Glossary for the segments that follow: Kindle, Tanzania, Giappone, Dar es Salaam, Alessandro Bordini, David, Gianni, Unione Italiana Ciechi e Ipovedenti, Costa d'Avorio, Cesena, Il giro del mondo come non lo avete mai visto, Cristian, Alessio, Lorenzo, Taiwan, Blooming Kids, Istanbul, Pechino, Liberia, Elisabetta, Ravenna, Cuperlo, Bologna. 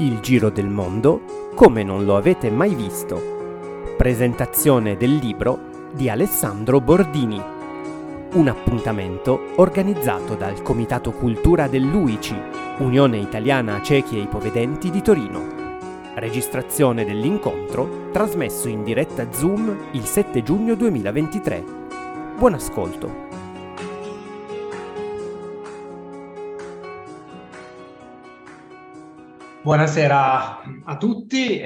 Il giro del mondo come non lo avete mai visto. Presentazione del libro di Alessandro Bordini. Un appuntamento organizzato dal Comitato Cultura dell'UICI, Unione Italiana Ciechi e Ipovedenti di Torino. Registrazione dell'incontro trasmesso in diretta Zoom il 7 giugno 2023. Buon ascolto. Buonasera a tutti,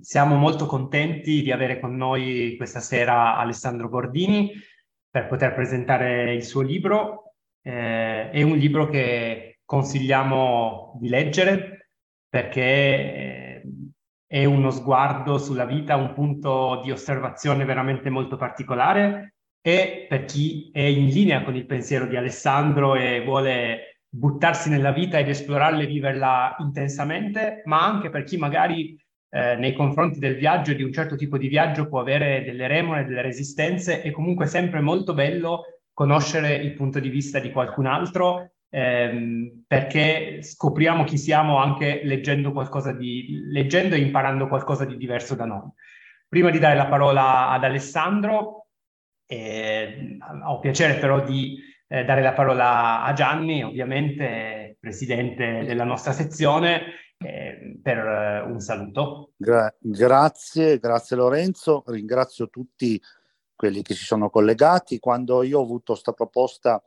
siamo molto contenti di avere con noi questa sera Alessandro Bordini per poter presentare il suo libro. È un libro che consigliamo di leggere perché è uno sguardo sulla vita, un punto di osservazione veramente molto particolare, e per chi è in linea con il pensiero di Alessandro e vuole buttarsi nella vita ed esplorarla e viverla intensamente, ma anche per chi magari nei confronti del viaggio e di un certo tipo di viaggio può avere delle remore, delle resistenze. È comunque sempre molto bello conoscere il punto di vista di qualcun altro, perché scopriamo chi siamo anche leggendo e imparando qualcosa di diverso da noi. Prima di dare la parola ad Alessandro, ho piacere però di dare la parola a Gianni, ovviamente presidente della nostra sezione, per un saluto. Grazie Lorenzo, ringrazio tutti quelli che si sono collegati. Quando io ho avuto sta proposta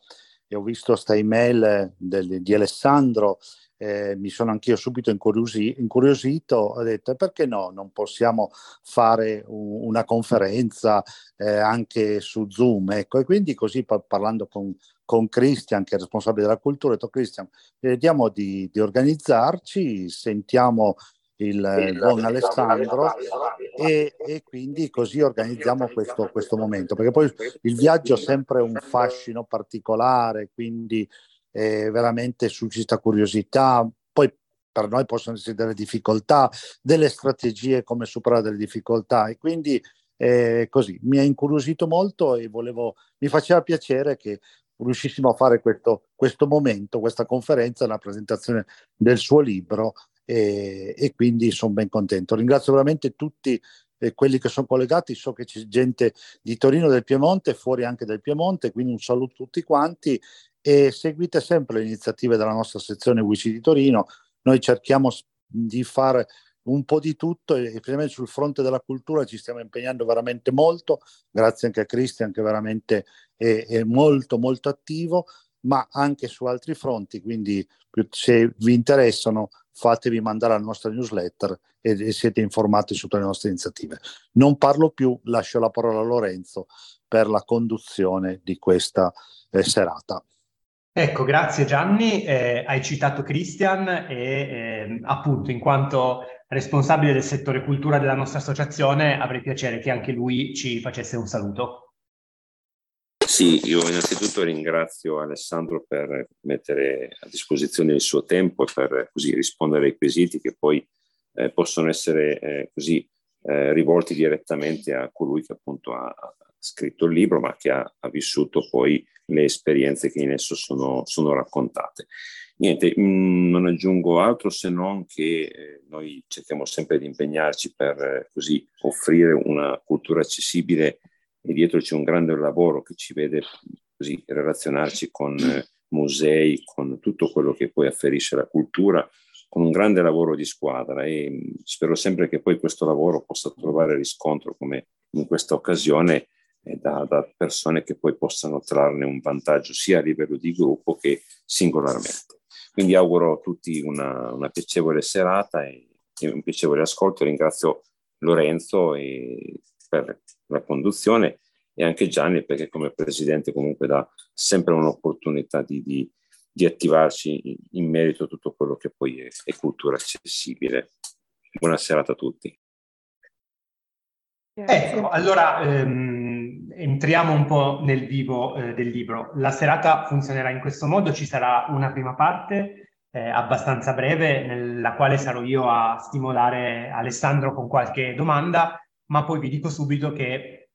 e ho visto sta email di Alessandro, mi sono anch'io subito incuriosito, ho detto perché no, non possiamo fare una conferenza anche su Zoom, ecco. E quindi così parlando con Cristian, che è responsabile della cultura, ho detto Cristian, vediamo di organizzarci, sentiamo il buon Alessandro e quindi così organizziamo questo momento, perché poi il viaggio ha sempre un fascino particolare, quindi veramente suscita curiosità. Poi per noi possono essere delle difficoltà, delle strategie come superare delle difficoltà, e quindi così mi ha incuriosito molto e mi faceva piacere che riuscissimo a fare questo momento, questa conferenza, la presentazione del suo libro, e quindi sono ben contento. Ringrazio veramente tutti quelli che sono collegati. So che c'è gente di Torino, del Piemonte, fuori anche del Piemonte, quindi un saluto a tutti quanti. E seguite sempre le iniziative della nostra sezione UICI di Torino. Noi cerchiamo di fare un po' di tutto e principalmente sul fronte della cultura ci stiamo impegnando veramente molto, grazie anche a Cristian che veramente è molto molto attivo, ma anche su altri fronti, quindi se vi interessano fatevi mandare la nostra newsletter e siete informati su tutte le nostre iniziative. Non parlo più, lascio la parola a Lorenzo per la conduzione di questa serata. Ecco, grazie Gianni, hai citato Cristian e appunto in quanto responsabile del settore cultura della nostra associazione avrei piacere che anche lui ci facesse un saluto. Sì, io innanzitutto ringrazio Alessandro per mettere a disposizione il suo tempo e per così rispondere ai quesiti che poi possono essere rivolti direttamente a colui che appunto ha scritto il libro, ma che ha vissuto poi le esperienze che in esso sono raccontate. Niente, non aggiungo altro se non che noi cerchiamo sempre di impegnarci per così offrire una cultura accessibile, e dietro c'è un grande lavoro che ci vede così relazionarci con musei, con tutto quello che poi afferisce la cultura, con un grande lavoro di squadra, e spero sempre che poi questo lavoro possa trovare riscontro, come in questa occasione, da persone che poi possano trarne un vantaggio sia a livello di gruppo che singolarmente. Quindi auguro a tutti una piacevole serata e un piacevole ascolto. Ringrazio Lorenzo per la conduzione e anche Gianni, perché come presidente comunque dà sempre un'opportunità di attivarci in merito a tutto quello che poi è cultura accessibile. Buona serata a tutti. Ecco, allora entriamo un po' nel vivo del libro. La serata funzionerà in questo modo: ci sarà una prima parte abbastanza breve, nella quale sarò io a stimolare Alessandro con qualche domanda, ma poi vi dico subito che,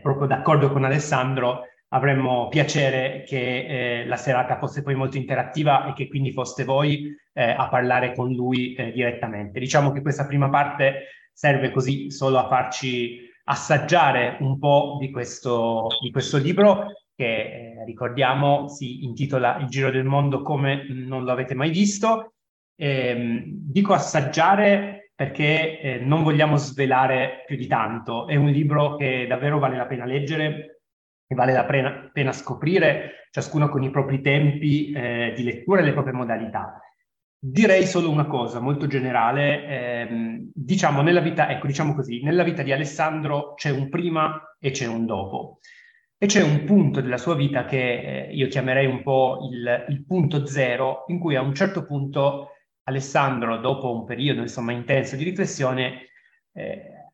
proprio d'accordo con Alessandro, avremmo piacere che la serata fosse poi molto interattiva e che quindi foste voi a parlare con lui direttamente. Diciamo che questa prima parte serve così solo a farci assaggiare un po' di questo libro che, ricordiamo, si intitola Il giro del mondo come non lo avete mai visto. Dico assaggiare perché non vogliamo svelare più di tanto. È un libro che davvero vale la pena leggere, e vale la pena scoprire, ciascuno con i propri tempi di lettura e le proprie modalità. Direi solo una cosa molto generale, nella vita di Alessandro c'è un prima e c'è un dopo, e c'è un punto della sua vita che io chiamerei un po' il punto zero, in cui a un certo punto Alessandro, dopo un periodo intenso di riflessione,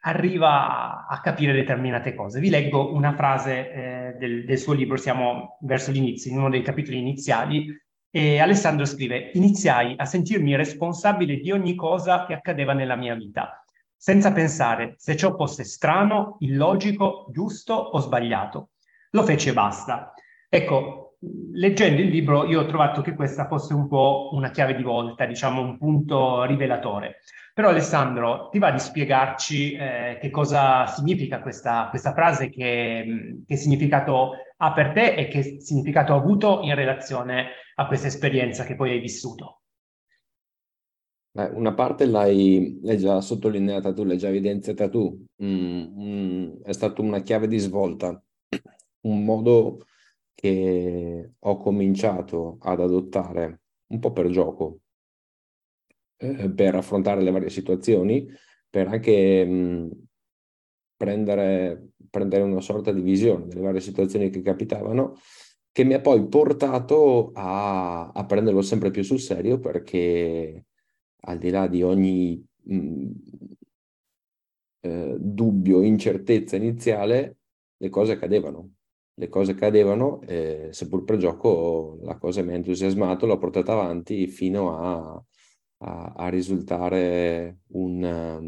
arriva a capire determinate cose. Vi leggo una frase del suo libro, siamo verso l'inizio, in uno dei capitoli iniziali, e Alessandro scrive: «Iniziai a sentirmi responsabile di ogni cosa che accadeva nella mia vita, senza pensare se ciò fosse strano, illogico, giusto o sbagliato. Lo feci e basta». Ecco, leggendo il libro io ho trovato che questa fosse un po' una chiave di volta, un punto rivelatore. Però Alessandro, ti va di spiegarci che cosa significa questa frase, che significato ha per te e che significato ha avuto in relazione a questa esperienza che poi hai vissuto? Beh, una parte l'hai già sottolineata tu, l'hai già evidenziata tu. È stata una chiave di svolta, un modo che ho cominciato ad adottare un po' per gioco, per affrontare le varie situazioni, per anche prendere una sorta di visione delle varie situazioni che capitavano, che mi ha poi portato a prenderlo sempre più sul serio, perché al di là di ogni dubbio, incertezza iniziale, le cose cadevano, seppur per gioco la cosa mi ha entusiasmato, l'ho portata avanti fino a risultare una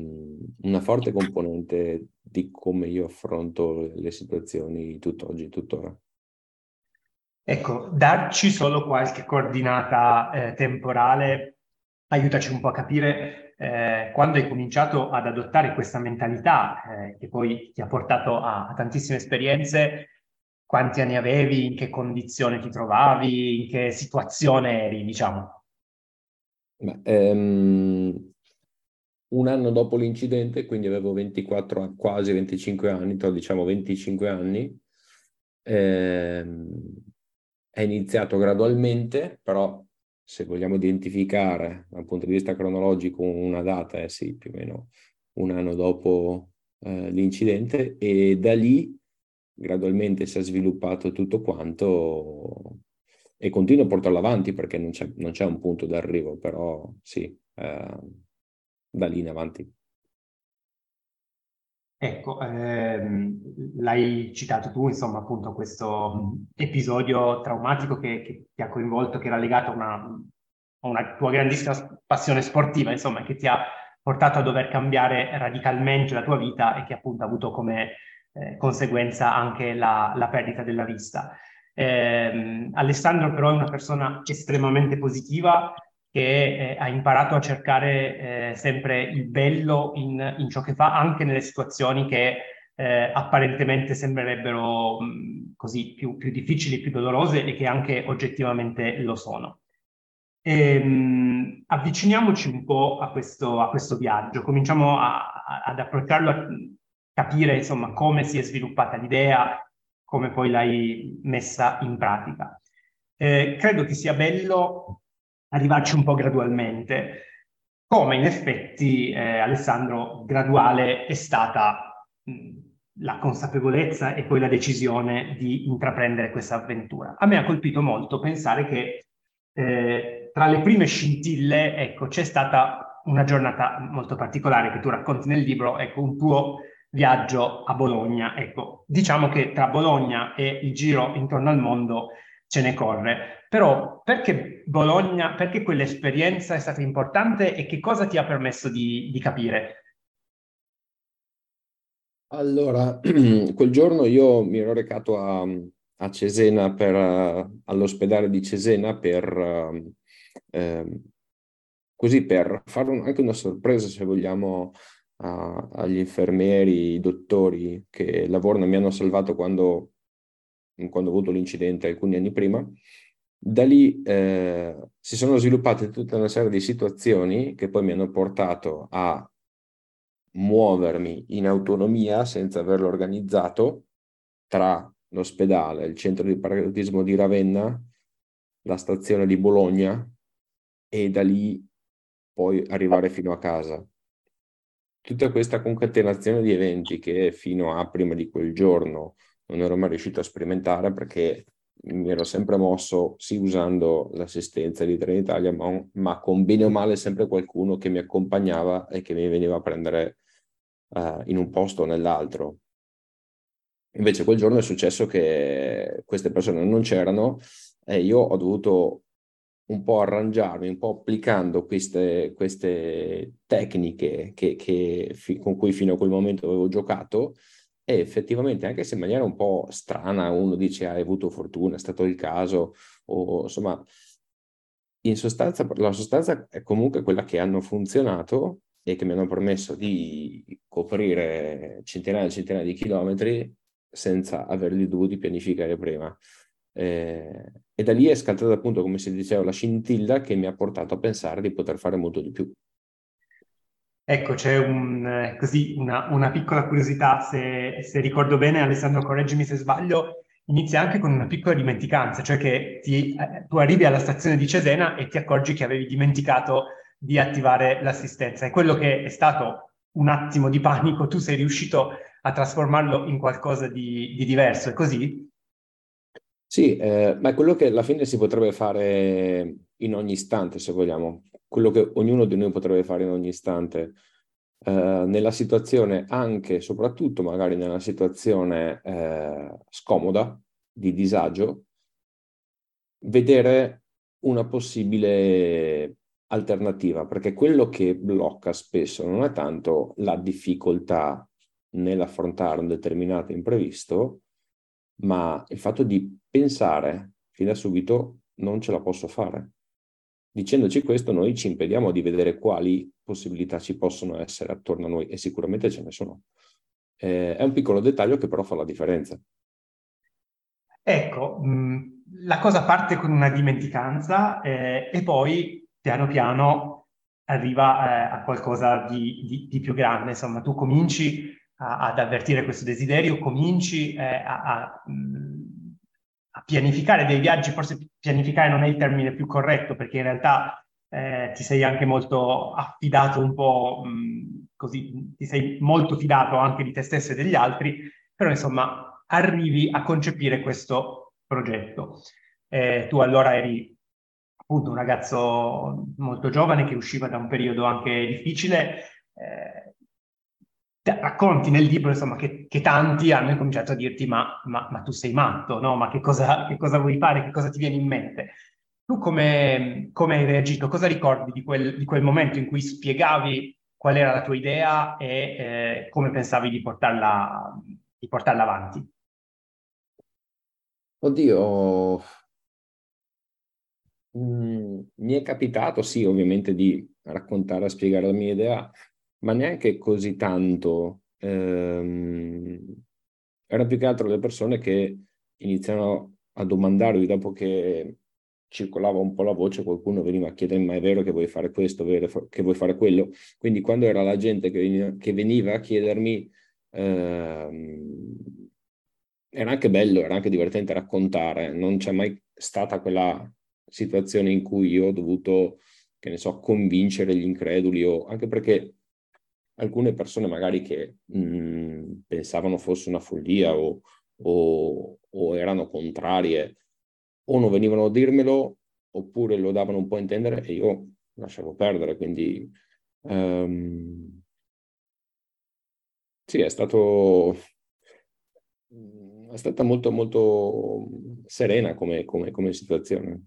forte componente di come io affronto le situazioni tutt'oggi, tuttora. Ecco, darci solo qualche coordinata temporale, aiutaci un po' a capire quando hai cominciato ad adottare questa mentalità che poi ti ha portato a tantissime esperienze. Quanti anni avevi, in che condizione ti trovavi, in che situazione eri, Beh, un anno dopo l'incidente, quindi avevo 24, quasi 25 anni, 25 anni, è iniziato gradualmente, però se vogliamo identificare dal punto di vista cronologico una data, più o meno un anno dopo l'incidente, e da lì gradualmente si è sviluppato tutto quanto. E continuo a portarlo avanti perché non c'è un punto d'arrivo, però sì, da lì in avanti. Ecco, l'hai citato tu, appunto questo episodio traumatico che ti ha coinvolto, che era legato a una tua grandissima passione sportiva, che ti ha portato a dover cambiare radicalmente la tua vita e che appunto ha avuto come conseguenza anche la perdita della vista. Alessandro però è una persona estremamente positiva che ha imparato a cercare sempre il bello in ciò che fa, anche nelle situazioni che apparentemente sembrerebbero così più difficili, più dolorose, e che anche oggettivamente lo sono. Avviciniamoci un po' a questo viaggio, cominciamo ad approcciarlo, a capire come si è sviluppata l'idea, come poi l'hai messa in pratica. Credo che sia bello arrivarci un po' gradualmente, come in effetti, Alessandro, graduale è stata la consapevolezza e poi la decisione di intraprendere questa avventura. A me ha colpito molto pensare che tra le prime scintille, c'è stata una giornata molto particolare che tu racconti nel libro, un tuo viaggio a Bologna. Che tra Bologna e il giro intorno al mondo ce ne corre, però perché Bologna, perché quell'esperienza è stata importante e che cosa ti ha permesso di capire? Allora, quel giorno io mi ero recato a Cesena all'ospedale di Cesena così per fare anche una sorpresa, se vogliamo, agli infermieri, i dottori che lavorano, mi hanno salvato quando ho avuto l'incidente alcuni anni prima. Da lì si sono sviluppate tutta una serie di situazioni che poi mi hanno portato a muovermi in autonomia senza averlo organizzato tra l'ospedale, il centro di paracadutismo di Ravenna, la stazione di Bologna e da lì poi arrivare fino a casa. Tutta questa concatenazione di eventi che fino a prima di quel giorno non ero mai riuscito a sperimentare perché mi ero sempre mosso sì usando l'assistenza di Trenitalia ma con bene o male sempre qualcuno che mi accompagnava e che mi veniva a prendere in un posto o nell'altro. Invece quel giorno è successo che queste persone non c'erano e io ho dovuto un po' arrangiarmi, un po' applicando queste tecniche con cui fino a quel momento avevo giocato. E effettivamente, anche se in maniera un po' strana, uno dice hai avuto fortuna, è stato il caso, o insomma, in sostanza la sostanza è comunque quella che hanno funzionato e che mi hanno permesso di coprire centinaia e centinaia di chilometri senza averli dovuti pianificare prima. E da lì è scattata, appunto, come si diceva, la scintilla che mi ha portato a pensare di poter fare molto di più. Ecco, c'è una piccola curiosità, se ricordo bene, Alessandro, correggimi se sbaglio, inizia anche con una piccola dimenticanza, cioè che tu arrivi alla stazione di Cesena e ti accorgi che avevi dimenticato di attivare l'assistenza. E quello che è stato un attimo di panico, tu sei riuscito a trasformarlo in qualcosa di diverso, è così? Sì, ma è quello che alla fine si potrebbe fare in ogni istante, se vogliamo. Quello che ognuno di noi potrebbe fare in ogni istante, nella situazione, anche soprattutto magari nella situazione scomoda, di disagio, vedere una possibile alternativa, perché quello che blocca spesso non è tanto la difficoltà nell'affrontare un determinato imprevisto, ma il fatto di pensare fin da subito non ce la posso fare. Dicendoci questo, noi ci impediamo di vedere quali possibilità ci possono essere attorno a noi, e sicuramente ce ne sono. È un piccolo dettaglio che però fa la differenza. Ecco, la cosa parte con una dimenticanza e poi piano piano arriva a qualcosa di più grande. Insomma, tu cominci ad avvertire questo desiderio, cominci a pianificare dei viaggi, forse pianificare non è il termine più corretto, perché in realtà ti sei anche molto affidato un po' così, ti sei molto fidato anche di te stesso e degli altri, però insomma arrivi a concepire questo progetto. Tu allora eri appunto un ragazzo molto giovane che usciva da un periodo anche difficile, racconti nel libro, insomma, che tanti hanno incominciato a dirti ma tu sei matto, no? Ma che cosa vuoi fare? Che cosa ti viene in mente? Tu come hai reagito? Cosa ricordi di quel momento in cui spiegavi qual era la tua idea e come pensavi di portarla avanti? Oddio, mi è capitato, sì, ovviamente, di raccontare, spiegare la mia idea, ma neanche così tanto. Era più che altro le persone che iniziano a domandarvi, dopo che circolava un po' la voce, qualcuno veniva a chiedere ma è vero che vuoi fare questo, è vero che vuoi fare quello? Quindi quando era la gente che veniva a chiedermi, era anche bello, era anche divertente raccontare. Non c'è mai stata quella situazione in cui io ho dovuto, che ne so, convincere gli increduli, o anche perché alcune persone magari che pensavano fosse una follia o erano contrarie, o non venivano a dirmelo oppure lo davano un po' a intendere e io lasciavo perdere. Quindi sì, è stata molto molto serena come situazione.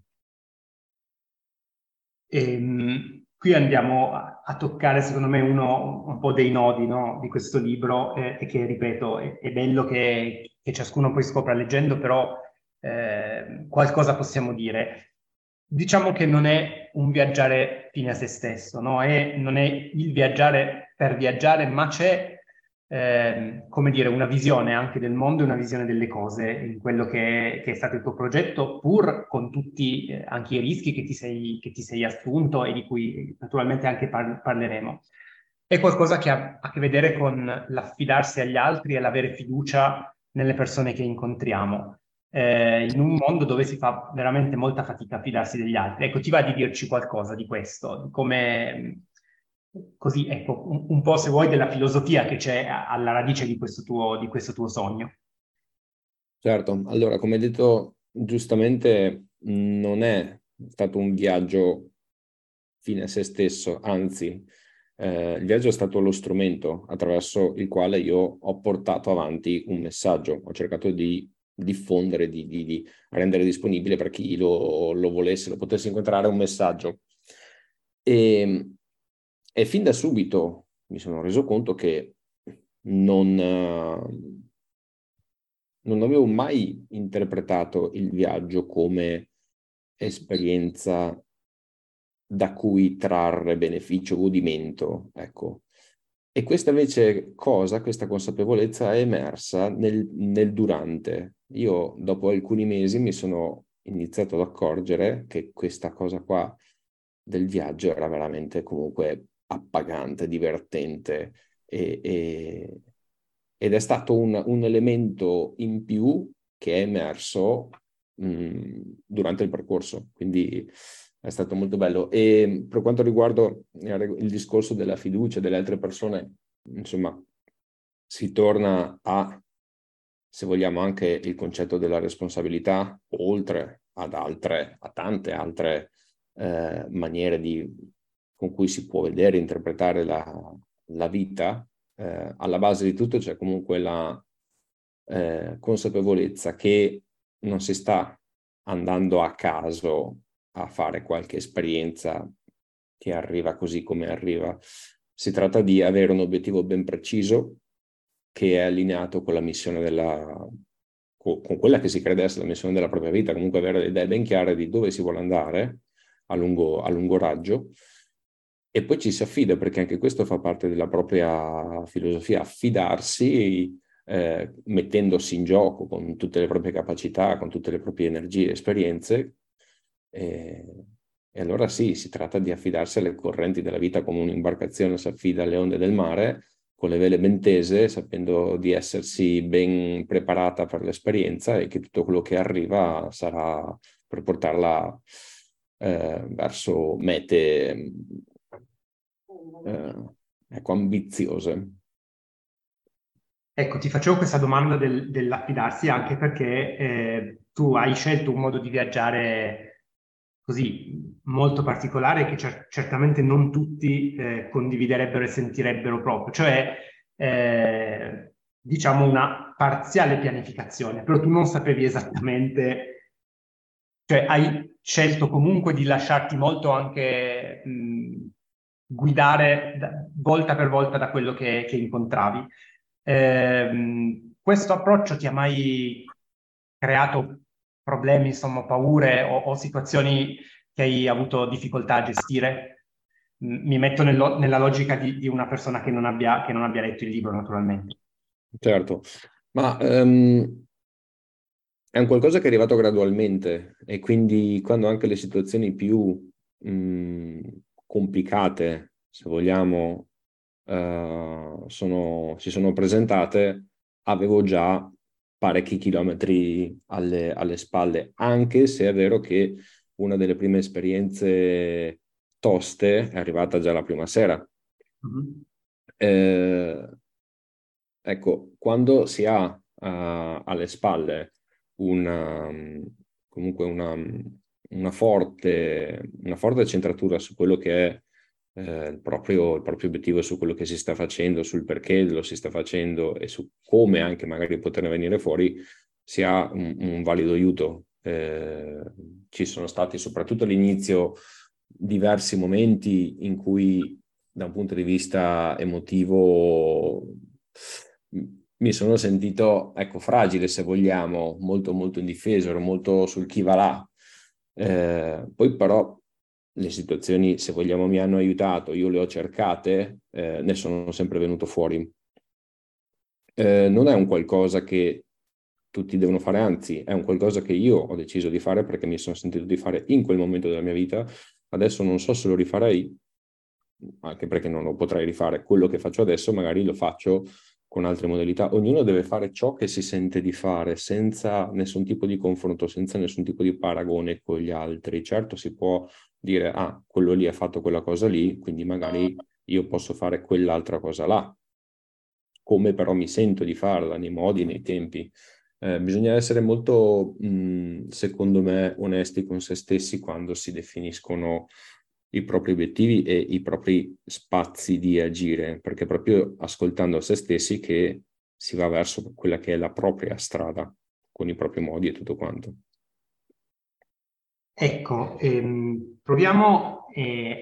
Qui andiamo a toccare, secondo me, un po' dei nodi, no, di questo libro, e che, ripeto, è bello che ciascuno poi scopra leggendo, però qualcosa possiamo dire. Diciamo che non è un viaggiare fine a se stesso, no? E non è il viaggiare per viaggiare, ma c'è come dire, una visione anche del mondo e una visione delle cose in quello che è stato il tuo progetto, pur con tutti anche i rischi che ti sei assunto e di cui naturalmente anche parleremo. È qualcosa che ha a che vedere con l'affidarsi agli altri e l'avere fiducia nelle persone che incontriamo, in un mondo dove si fa veramente molta fatica a fidarsi degli altri. Ecco, ti va di dirci qualcosa di questo, di come... Così, ecco, un po', se vuoi, della filosofia che c'è alla radice di questo tuo sogno. Certo, allora, come detto giustamente, non è stato un viaggio fine a se stesso, anzi, il viaggio è stato lo strumento attraverso il quale io ho portato avanti un messaggio, ho cercato di diffondere, di rendere disponibile per chi lo volesse, lo potesse incontrare, un messaggio. E fin da subito mi sono reso conto che non avevo mai interpretato il viaggio come esperienza da cui trarre beneficio, godimento, ecco. E questa invece cosa, questa consapevolezza è emersa nel durante. Io dopo alcuni mesi mi sono iniziato ad accorgere che questa cosa qua del viaggio era veramente comunque appagante, divertente ed è stato un elemento in più che è emerso durante il percorso, quindi è stato molto bello. E per quanto riguarda il discorso della fiducia delle altre persone, insomma, si torna a, se vogliamo, anche il concetto della responsabilità, oltre a tante altre maniere con cui si può vedere e interpretare la vita. Alla base di tutto c'è comunque la consapevolezza che non si sta andando a caso a fare qualche esperienza che arriva così come arriva. Si tratta di avere un obiettivo ben preciso che è allineato con la missione con quella che si crede essere la missione della propria vita, comunque avere le idee ben chiare di dove si vuole andare a lungo raggio. E poi ci si affida, perché anche questo fa parte della propria filosofia, affidarsi mettendosi in gioco con tutte le proprie capacità, con tutte le proprie energie, esperienze. E allora sì, si tratta di affidarsi alle correnti della vita come un'imbarcazione si affida alle onde del mare, con le vele ben tese, sapendo di essersi ben preparata per l'esperienza e che tutto quello che arriva sarà per portarla verso mete ambiziose. Ecco, ti facevo questa domanda dell'affidarsi anche perché tu hai scelto un modo di viaggiare così molto particolare che certamente non tutti condividerebbero e sentirebbero proprio, cioè diciamo una parziale pianificazione, però tu non sapevi esattamente, cioè hai scelto comunque di lasciarti molto anche guidare volta per volta da quello che incontravi. Questo approccio ti ha mai creato problemi, insomma, paure o situazioni che hai avuto difficoltà a gestire? Mi metto nella logica di una persona che non abbia letto il libro, naturalmente. Certo, ma è un qualcosa che è arrivato gradualmente, e quindi quando anche le situazioni più complicate, se vogliamo, si sono presentate, avevo già parecchi chilometri alle spalle, anche se è vero che una delle prime esperienze toste è arrivata già la prima sera. Mm-hmm. Ecco, quando si ha alle spalle una forte centratura su quello che è il proprio obiettivo, su quello che si sta facendo, sul perché lo si sta facendo e su come anche magari poterne venire fuori, si ha un valido aiuto. Ci sono stati soprattutto all'inizio diversi momenti in cui da un punto di vista emotivo mi sono sentito, ecco, fragile se vogliamo, molto molto indifeso, ero molto sul chi va là. Poi però le situazioni, se vogliamo, mi hanno aiutato, io le ho cercate, ne sono sempre venuto fuori. Non è un qualcosa che tutti devono fare, anzi è un qualcosa che io ho deciso di fare perché mi sono sentito di fare in quel momento della mia vita. Adesso non so se lo rifarei, anche perché non lo potrei rifare. Quello che faccio adesso magari lo faccio con altre modalità. Ognuno deve fare ciò che si sente di fare, senza nessun tipo di confronto, senza nessun tipo di paragone con gli altri. Certo, si può dire, ah, quello lì ha fatto quella cosa lì, quindi magari io posso fare quell'altra cosa là. Come però mi sento di farla, nei modi, nei tempi. Bisogna essere molto, secondo me, onesti con se stessi quando si definiscono i propri obiettivi e i propri spazi di agire, perché proprio ascoltando se stessi che si va verso quella che è la propria strada, con i propri modi e tutto quanto. Ecco, proviamo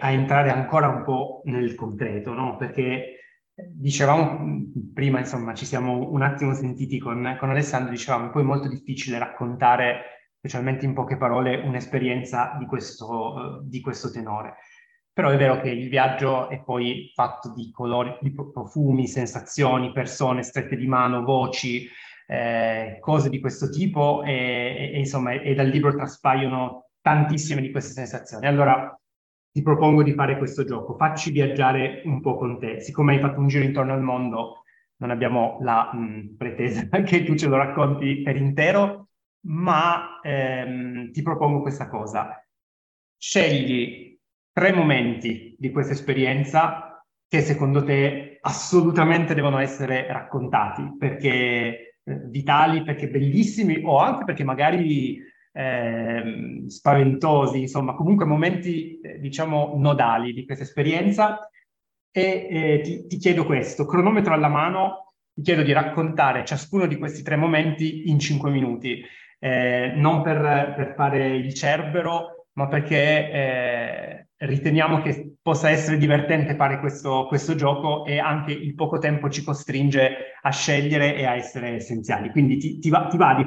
a entrare ancora un po' nel concreto, no? Perché dicevamo prima, insomma, ci siamo un attimo sentiti con Alessandro, dicevamo poi è molto difficile raccontare, specialmente in poche parole, un'esperienza di questo tenore. Però è vero che il viaggio è poi fatto di colori, di profumi, sensazioni, persone, strette di mano, voci, cose di questo tipo e insomma, e dal libro traspaiono tantissime di queste sensazioni. Allora ti propongo di fare questo gioco, facci viaggiare un po' con te. Siccome hai fatto un giro intorno al mondo, non abbiamo la pretesa che tu ce lo racconti per intero, ma ti propongo questa cosa. Scegli 3 momenti di questa esperienza che secondo te assolutamente devono essere raccontati, perché vitali, perché bellissimi o anche perché magari spaventosi, insomma, comunque momenti, diciamo, nodali di questa esperienza. E ti chiedo questo, cronometro alla mano, ti chiedo di raccontare ciascuno di questi 3 momenti in 5 minuti. Non per fare il Cerbero, ma perché riteniamo che possa essere divertente fare questo gioco e anche il poco tempo ci costringe a scegliere e a essere essenziali. Quindi ti va di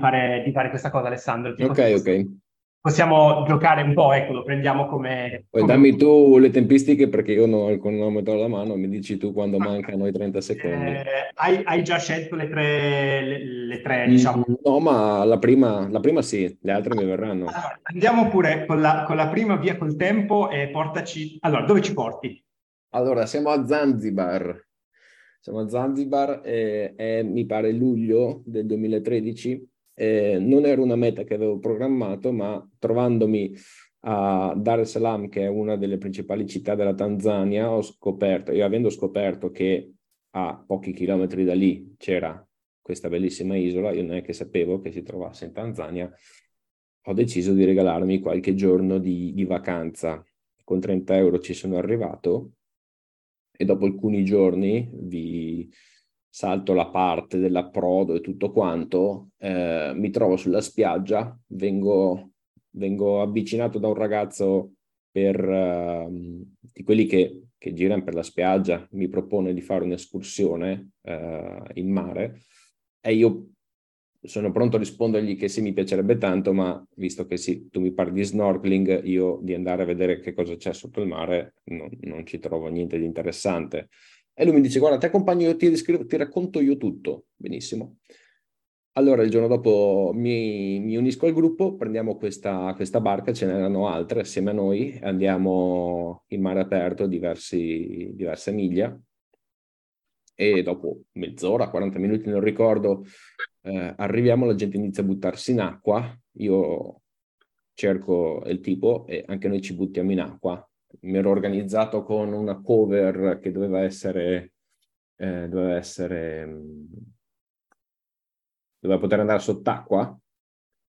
fare questa cosa, Alessandro? Ok. Possiamo giocare un po', ecco, lo prendiamo come... Poi come... dammi tu le tempistiche, perché io non ho il cronometro alla mano, mi dici tu quando mancano i 30 secondi. Hai già scelto le tre, diciamo? No, ma la prima sì, le altre mi verranno. Allora, andiamo pure con la prima, via col tempo, e portaci... Allora, dove ci porti? Allora, siamo a Zanzibar. È, mi pare, luglio del 2013. Non era una meta che avevo programmato, ma trovandomi a Dar es Salaam, che è una delle principali città della Tanzania, avendo scoperto che a pochi chilometri da lì c'era questa bellissima isola, io neanche sapevo che si trovasse in Tanzania, ho deciso di regalarmi qualche giorno di vacanza. Con 30 euro ci sono arrivato e dopo alcuni giorni vi... salto la parte dell'approdo e tutto quanto, mi trovo sulla spiaggia, vengo avvicinato da un ragazzo di quelli che girano per la spiaggia, mi propone di fare un'escursione in mare e io sono pronto a rispondergli che sì, mi piacerebbe tanto, ma visto che sì, tu mi parli di snorkeling, io di andare a vedere che cosa c'è sotto il mare non ci trovo niente di interessante. E lui mi dice, guarda, ti accompagno io, ti racconto io tutto. Benissimo. Allora il giorno dopo mi unisco al gruppo, prendiamo questa barca, ce n'erano altre assieme a noi, andiamo in mare aperto diverse miglia e dopo mezz'ora, 40 minuti, non ricordo, arriviamo, la gente inizia a buttarsi in acqua, io cerco il tipo e anche noi ci buttiamo in acqua. Mi ero organizzato con una cover che doveva poter andare sott'acqua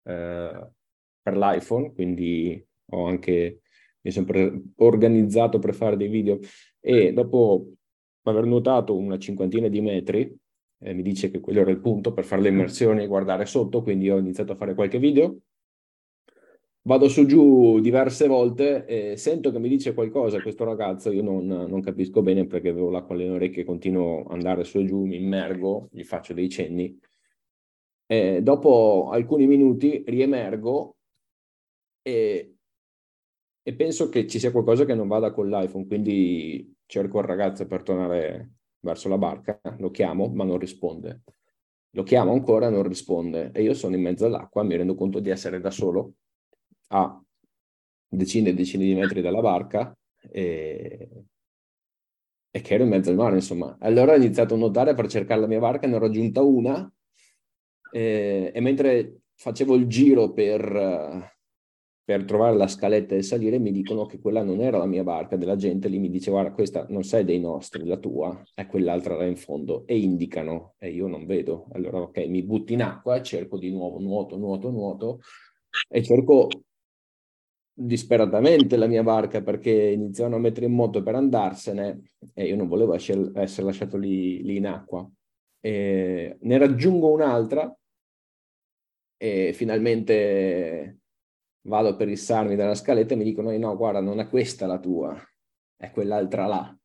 per l'iPhone, quindi mi sono organizzato per fare dei video e dopo aver nuotato una cinquantina di metri mi dice che quello era il punto per fare le immersioni e guardare sotto, quindi ho iniziato a fare qualche video. Vado su giù diverse volte e sento che mi dice qualcosa questo ragazzo, io non capisco bene perché avevo l'acqua alle orecchie, continuo ad andare su e giù, mi immergo, gli faccio dei cenni. E dopo alcuni minuti riemergo e penso che ci sia qualcosa che non vada con l'iPhone, quindi cerco il ragazzo per tornare verso la barca, lo chiamo ma non risponde. Lo chiamo ancora, non risponde e io sono in mezzo all'acqua, mi rendo conto di essere da solo a decine e decine di metri dalla barca e che ero in mezzo al mare, insomma. Allora ho iniziato a nuotare per cercare la mia barca, ne ho raggiunta una e mentre facevo il giro per trovare la scaletta e salire mi dicono che quella non era la mia barca, della gente lì mi dice guarda questa non sei dei nostri, la tua è quell'altra là in fondo, e indicano e io non vedo. Allora ok, mi butto in acqua e cerco di nuovo, nuoto e cerco disperatamente la mia barca perché iniziano a mettere in moto per andarsene e io non volevo essere lasciato lì in acqua. E ne raggiungo un'altra e finalmente vado per issarmi dalla scaletta e mi dicono no guarda non è questa la tua, è quell'altra là,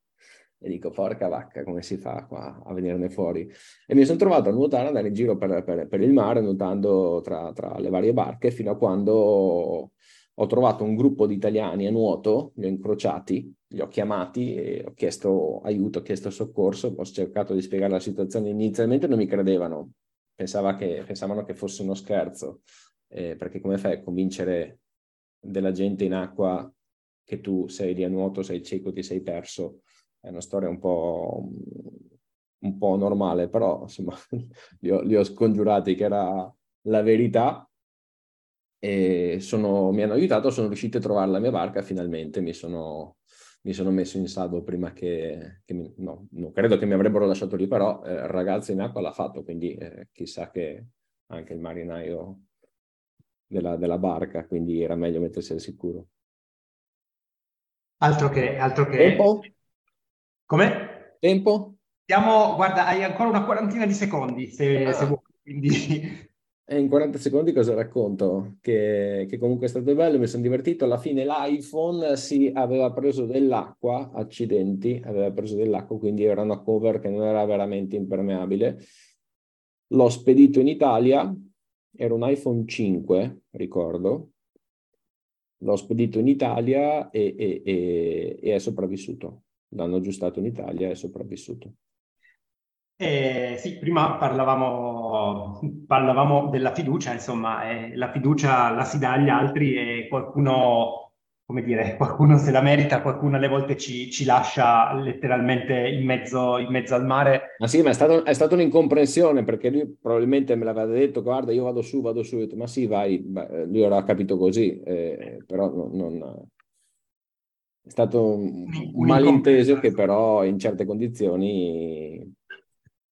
e dico porca vacca, come si fa qua a venirne fuori? E mi sono trovato a nuotare, andare in giro per il mare nuotando tra le varie barche fino a quando ho trovato un gruppo di italiani a nuoto, li ho incrociati, li ho chiamati e ho chiesto aiuto, ho chiesto soccorso, ho cercato di spiegare la situazione. Inizialmente non mi credevano, pensavano che fosse uno scherzo. Perché come fai a convincere della gente in acqua che tu sei lì a nuoto, sei cieco, ti sei perso? È una storia un po' normale, però insomma li ho scongiurati che era la verità e mi hanno aiutato, sono riuscito a trovare la mia barca finalmente, mi sono messo in salvo prima che non credo che mi avrebbero lasciato lì, però il ragazzo in acqua l'ha fatto, quindi chissà che anche il marinaio della barca, quindi era meglio mettersi al sicuro. Altro che tempo? Come? Tempo? Siamo, guarda, hai ancora una quarantina di secondi se vuoi, quindi. E in 40 secondi cosa racconto? Che comunque è stato bello, mi sono divertito. Alla fine l'iPhone aveva preso dell'acqua, accidenti, quindi era una cover che non era veramente impermeabile. L'ho spedito in Italia. Era un iPhone 5, ricordo, l'ho spedito in Italia e è sopravvissuto. L'hanno aggiustato in Italia e è sopravvissuto. Sì, prima parlavamo della fiducia, insomma, la fiducia la si dà agli altri e qualcuno, come dire, qualcuno se la merita, qualcuno alle volte ci lascia letteralmente in mezzo al mare. Ma sì, ma è stata un'incomprensione, perché lui probabilmente me l'aveva detto, guarda io vado su, detto, ma sì vai, lui aveva capito così, però non è stato un malinteso che però in certe condizioni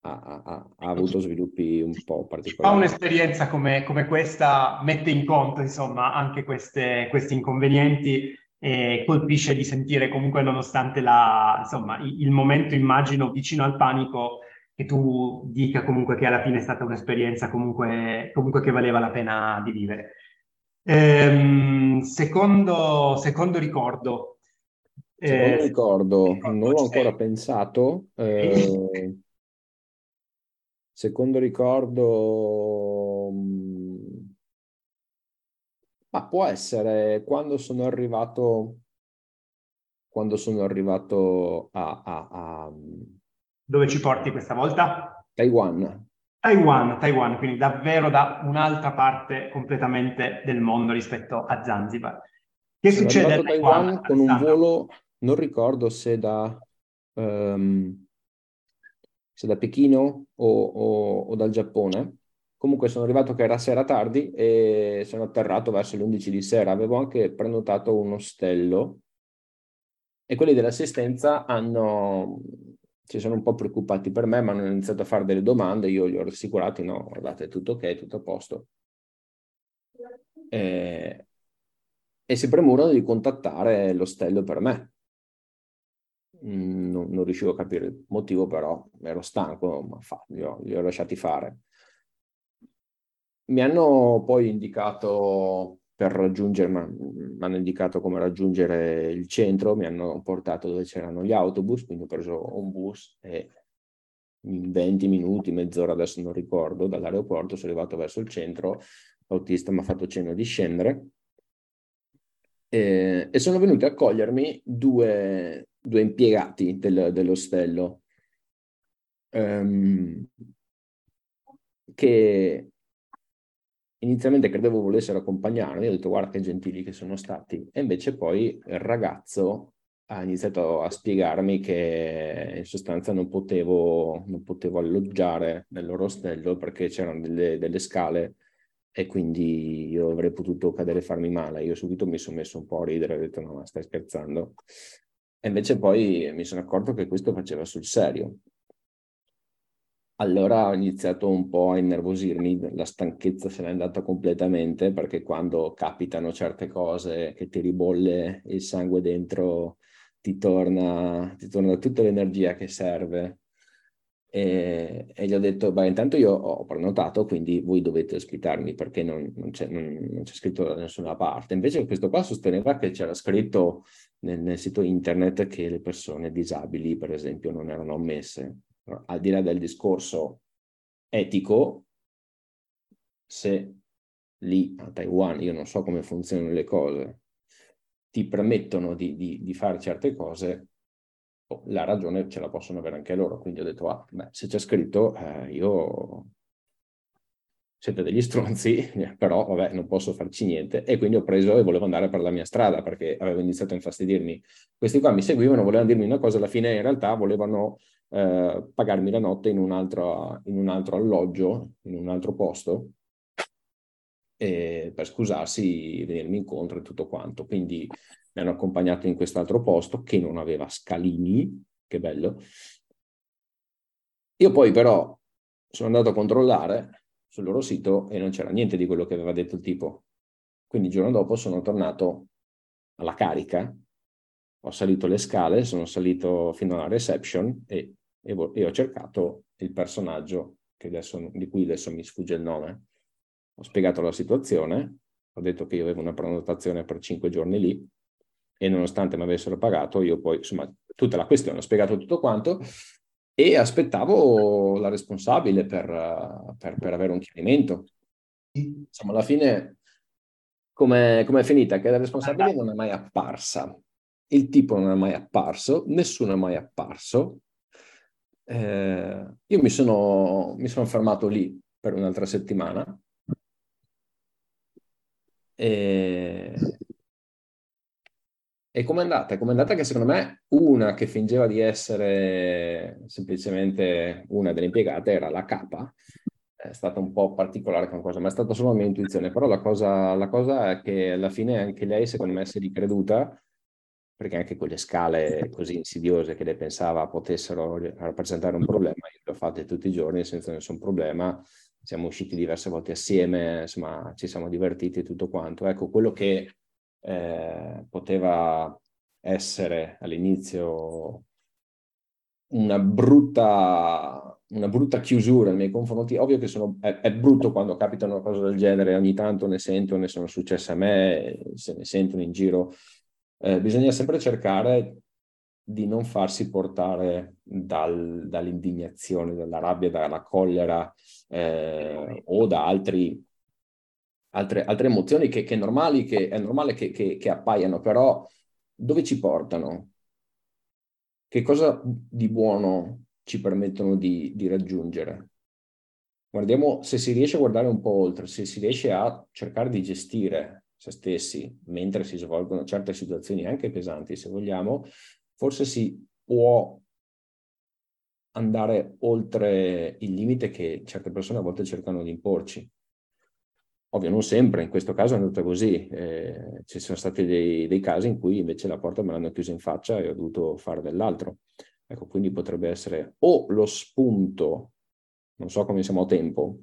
ha avuto sviluppi un po' particolari. Fa un'esperienza come questa, mette in conto insomma anche questi inconvenienti e colpisce di sentire comunque, nonostante insomma il momento immagino vicino al panico, che tu dica comunque che alla fine è stata un'esperienza comunque che valeva la pena di vivere. Secondo ricordo. Non l'ho ancora pensato. Secondo ricordo, ma può essere quando sono arrivato a... Dove ci porti questa volta? Taiwan, quindi davvero da un'altra parte completamente del mondo rispetto a Zanzibar. Che succede a Taiwan con un volo, non ricordo se da Pechino o dal Giappone. Comunque sono arrivato che era sera tardi e sono atterrato verso le 11 di sera. Avevo anche prenotato un ostello e quelli dell'assistenza si sono un po' preoccupati per me, ma hanno iniziato a fare delle domande. Io gli ho rassicurati, no, guardate, è tutto ok, tutto a posto. E si premurano di contattare l'ostello per me. Non riuscivo a capire il motivo, però ero stanco, ma li ho lasciati fare. Mi hanno poi indicato per raggiungere, mi hanno indicato come raggiungere il centro, mi hanno portato dove c'erano gli autobus, quindi ho preso un bus e in 20 minuti, mezz'ora, adesso non ricordo, dall'aeroporto sono arrivato verso il centro, l'autista mi ha fatto cenno di scendere e sono venuti a accogliermi due impiegati dell'ostello che inizialmente credevo volessero accompagnarmi, ho detto guarda che gentili che sono stati, e invece poi il ragazzo ha iniziato a spiegarmi che in sostanza non potevo alloggiare nel loro ostello perché c'erano delle scale e quindi io avrei potuto cadere e farmi male. Io subito mi sono messo un po' a ridere, ho detto no, ma stai scherzando. E invece poi mi sono accorto che questo faceva sul serio. Allora ho iniziato un po' a innervosirmi, la stanchezza se n'è andata completamente, perché quando capitano certe cose che ti ribolle il sangue dentro, ti torna tutta l'energia che serve. E gli ho detto, beh, intanto io ho prenotato, quindi voi dovete ospitarmi, perché non c'è scritto da nessuna parte. Invece questo qua sosteneva che c'era scritto nel sito internet che le persone disabili, per esempio, non erano ammesse. Al di là del discorso etico, se lì a Taiwan, io non so come funzionano le cose, ti permettono di fare certe cose, la ragione ce la possono avere anche loro. Quindi ho detto, se c'è scritto, io siete degli stronzi, però vabbè, non posso farci niente. E quindi ho preso e volevo andare per la mia strada, perché avevo iniziato a infastidirmi. Questi qua mi seguivano, volevano dirmi una cosa, alla fine in realtà volevano pagarmi la notte in un altro alloggio, in un altro posto, e per scusarsi, venirmi incontro e tutto quanto. Quindi mi hanno accompagnato in quest'altro posto che non aveva scalini, che bello. Io poi però sono andato a controllare sul loro sito e non c'era niente di quello che aveva detto il tipo. Quindi il giorno dopo sono tornato alla carica, ho salito le scale, sono salito fino alla reception e ho cercato il personaggio di cui adesso mi sfugge il nome. Ho spiegato la situazione, ho detto che io avevo una prenotazione per 5 giorni lì e nonostante mi avessero pagato, io poi, insomma, tutta la questione, ho spiegato tutto quanto e aspettavo la responsabile per avere un chiarimento. Insomma, alla fine, come è finita? Che la responsabile non è mai apparsa. Il tipo non è mai apparso, nessuno è mai apparso. Io mi sono fermato lì per un'altra settimana e com'è andata? Com'è andata che secondo me una che fingeva di essere semplicemente una delle impiegate era la capa. È stata un po' particolare come cosa, ma è stata solo la mia intuizione. Però la cosa è che alla fine anche lei secondo me si è ricreduta, perché anche quelle scale così insidiose che lei pensava potessero rappresentare un problema, io le ho fatte tutti i giorni senza nessun problema, siamo usciti diverse volte assieme, insomma ci siamo divertiti e tutto quanto. Ecco, quello che poteva essere all'inizio una brutta chiusura nei miei confronti, ovvio che è brutto quando capita una cosa del genere, ogni tanto ne sento, ne sono successe a me, se ne sentono in giro. Bisogna sempre cercare di non farsi portare dall'indignazione, dalla rabbia, dalla collera o da altre emozioni che è normale che appaiano, però dove ci portano? Che cosa di buono ci permettono di raggiungere? Guardiamo se si riesce a guardare un po' oltre, se si riesce a cercare di gestire se stessi, mentre si svolgono certe situazioni anche pesanti, se vogliamo, forse si può andare oltre il limite che certe persone a volte cercano di imporci. Ovvio, non sempre, in questo caso è andata così. Ci sono stati dei casi in cui invece la porta me l'hanno chiusa in faccia e ho dovuto fare dell'altro. Ecco, quindi potrebbe essere o lo spunto, non so come siamo a tempo,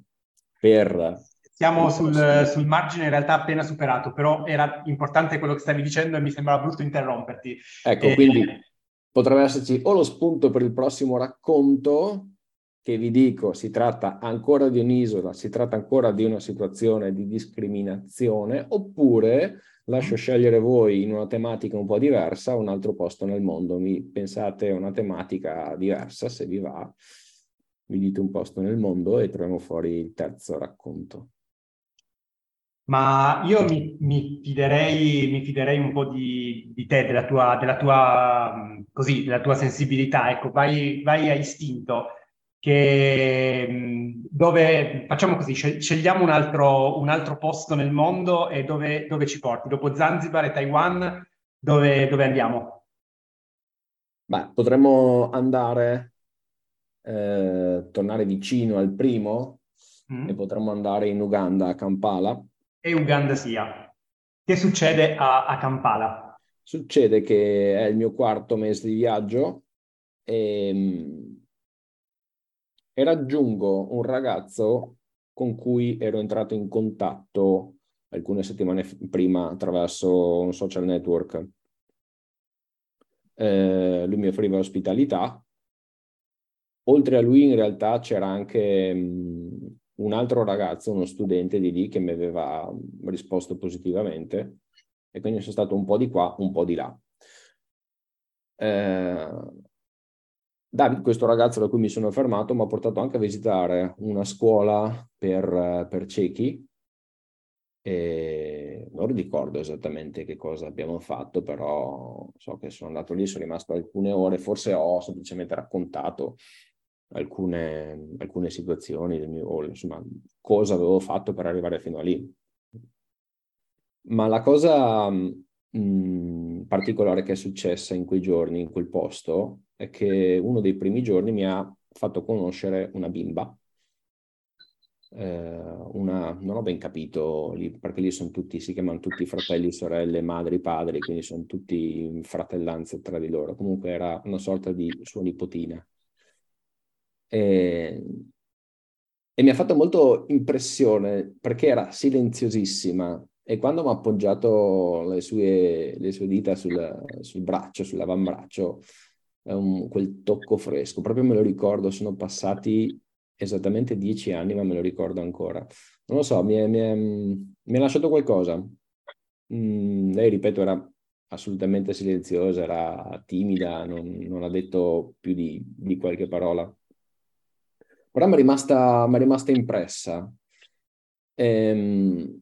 per... Siamo sul margine in realtà appena superato, però era importante quello che stavi dicendo e mi sembrava brutto interromperti. Ecco, quindi potrebbe esserci o lo spunto per il prossimo racconto che vi dico si tratta ancora di un'isola, si tratta ancora di una situazione di discriminazione, oppure lascio scegliere voi in una tematica un po' diversa, un altro posto nel mondo. Mi pensate una tematica diversa, se vi va, mi dite un posto nel mondo e troviamo fuori il terzo racconto. Ma io mi fiderei un po' di te, della tua sensibilità, ecco, vai a istinto. Che dove facciamo così, scegliamo un altro posto nel mondo e dove ci porti? Dopo Zanzibar e Taiwan, dove andiamo? Beh, potremmo andare, tornare vicino al primo, e potremmo andare in Uganda, a Kampala. E Uganda sia. Che succede a Kampala? Succede che è il mio quarto mese di viaggio e raggiungo un ragazzo con cui ero entrato in contatto alcune settimane prima attraverso un social network. Lui mi offriva ospitalità. Oltre a lui, in realtà, c'era anche un altro ragazzo, uno studente di lì, che mi aveva risposto positivamente, e quindi sono stato un po' di qua, un po' di là. David, questo ragazzo da cui mi sono fermato, mi ha portato anche a visitare una scuola per ciechi. E non ricordo esattamente che cosa abbiamo fatto, però so che sono andato lì, sono rimasto alcune ore, forse ho semplicemente raccontato alcune situazioni del mio, insomma, cosa avevo fatto per arrivare fino a lì. Ma la cosa particolare che è successa in quei giorni, in quel posto, è che uno dei primi giorni mi ha fatto conoscere una bimba, non ho ben capito, perché lì sono tutti, si chiamano tutti fratelli, sorelle, madri, padri, quindi sono tutti in fratellanza tra di loro. Comunque era una sorta di sua nipotina, e mi ha fatto molto impressione perché era silenziosissima, e quando mi ha appoggiato le sue dita sul braccio, sull'avambraccio, quel tocco fresco, proprio me lo ricordo. Sono passati esattamente 10 anni, ma me lo ricordo ancora. Non lo so, mi ha lasciato qualcosa. Lei, ripeto, era assolutamente silenziosa, era timida, non ha detto più di qualche parola, però mi è rimasta impressa, e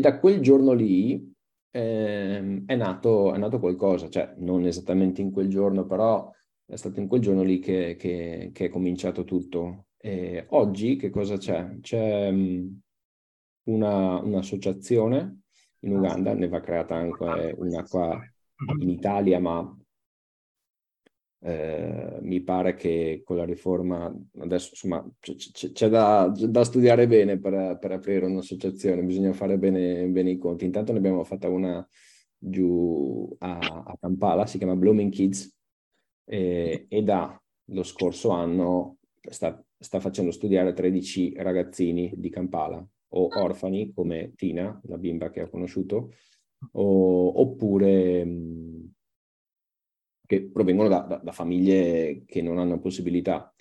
da quel giorno lì è nato qualcosa, cioè non esattamente in quel giorno, però è stato in quel giorno lì che è cominciato tutto. E oggi che cosa c'è? C'è un'associazione in Uganda, ne va creata anche una qua in Italia, ma mi pare che con la riforma adesso, insomma, c'è da studiare bene per aprire un'associazione, bisogna fare bene i conti. Intanto ne abbiamo fatta una giù a Kampala, si chiama Blooming Kids, e dallo scorso anno sta facendo studiare 13 ragazzini di Kampala, o orfani come Tina, la bimba che ho conosciuto, oppure che provengono da famiglie che non hanno possibilità.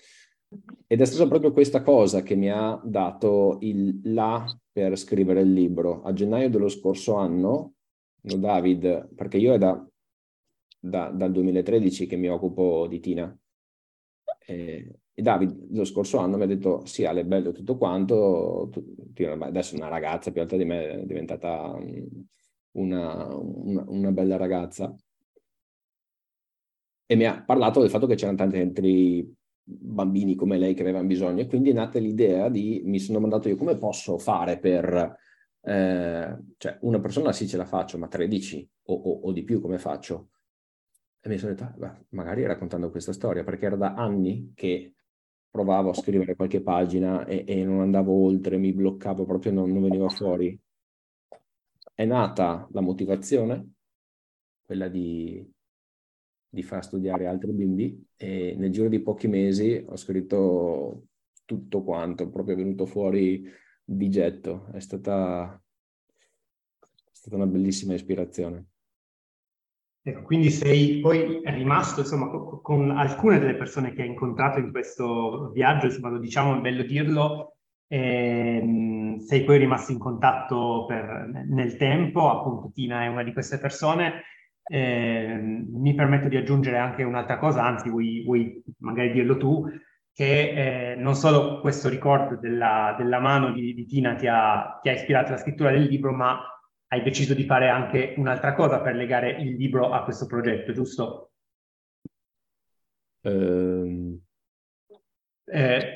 Ed è stata proprio questa cosa che mi ha dato il là per scrivere il libro. A gennaio dello scorso anno, David, perché io è dal 2013 che mi occupo di Tina, e David lo scorso anno mi ha detto: sì, Ale, è bello tutto quanto, adesso è una ragazza più alta di me, è diventata una bella ragazza, e mi ha parlato del fatto che c'erano tanti altri bambini come lei che avevano bisogno, e quindi è nata l'idea mi sono mandato io come posso fare per, cioè una persona sì ce la faccio, ma 13 o di più come faccio? E mi sono detto, magari raccontando questa storia, perché era da anni che provavo a scrivere qualche pagina e non andavo oltre, mi bloccavo proprio, non veniva fuori. È nata la motivazione, quella di far studiare altri bimbi, e nel giro di pochi mesi ho scritto tutto quanto, proprio è venuto fuori di getto. È stata una bellissima ispirazione. Ecco, quindi sei poi rimasto insomma con alcune delle persone che hai incontrato in questo viaggio, insomma lo diciamo, è bello dirlo, sei poi rimasto in contatto nel tempo, appunto Tina è una di queste persone. Mi permetto di aggiungere anche un'altra cosa, anzi vuoi magari dirlo tu, che non solo questo ricordo della mano di Tina ti ha ispirato alla scrittura del libro, ma hai deciso di fare anche un'altra cosa per legare il libro a questo progetto, giusto? Mi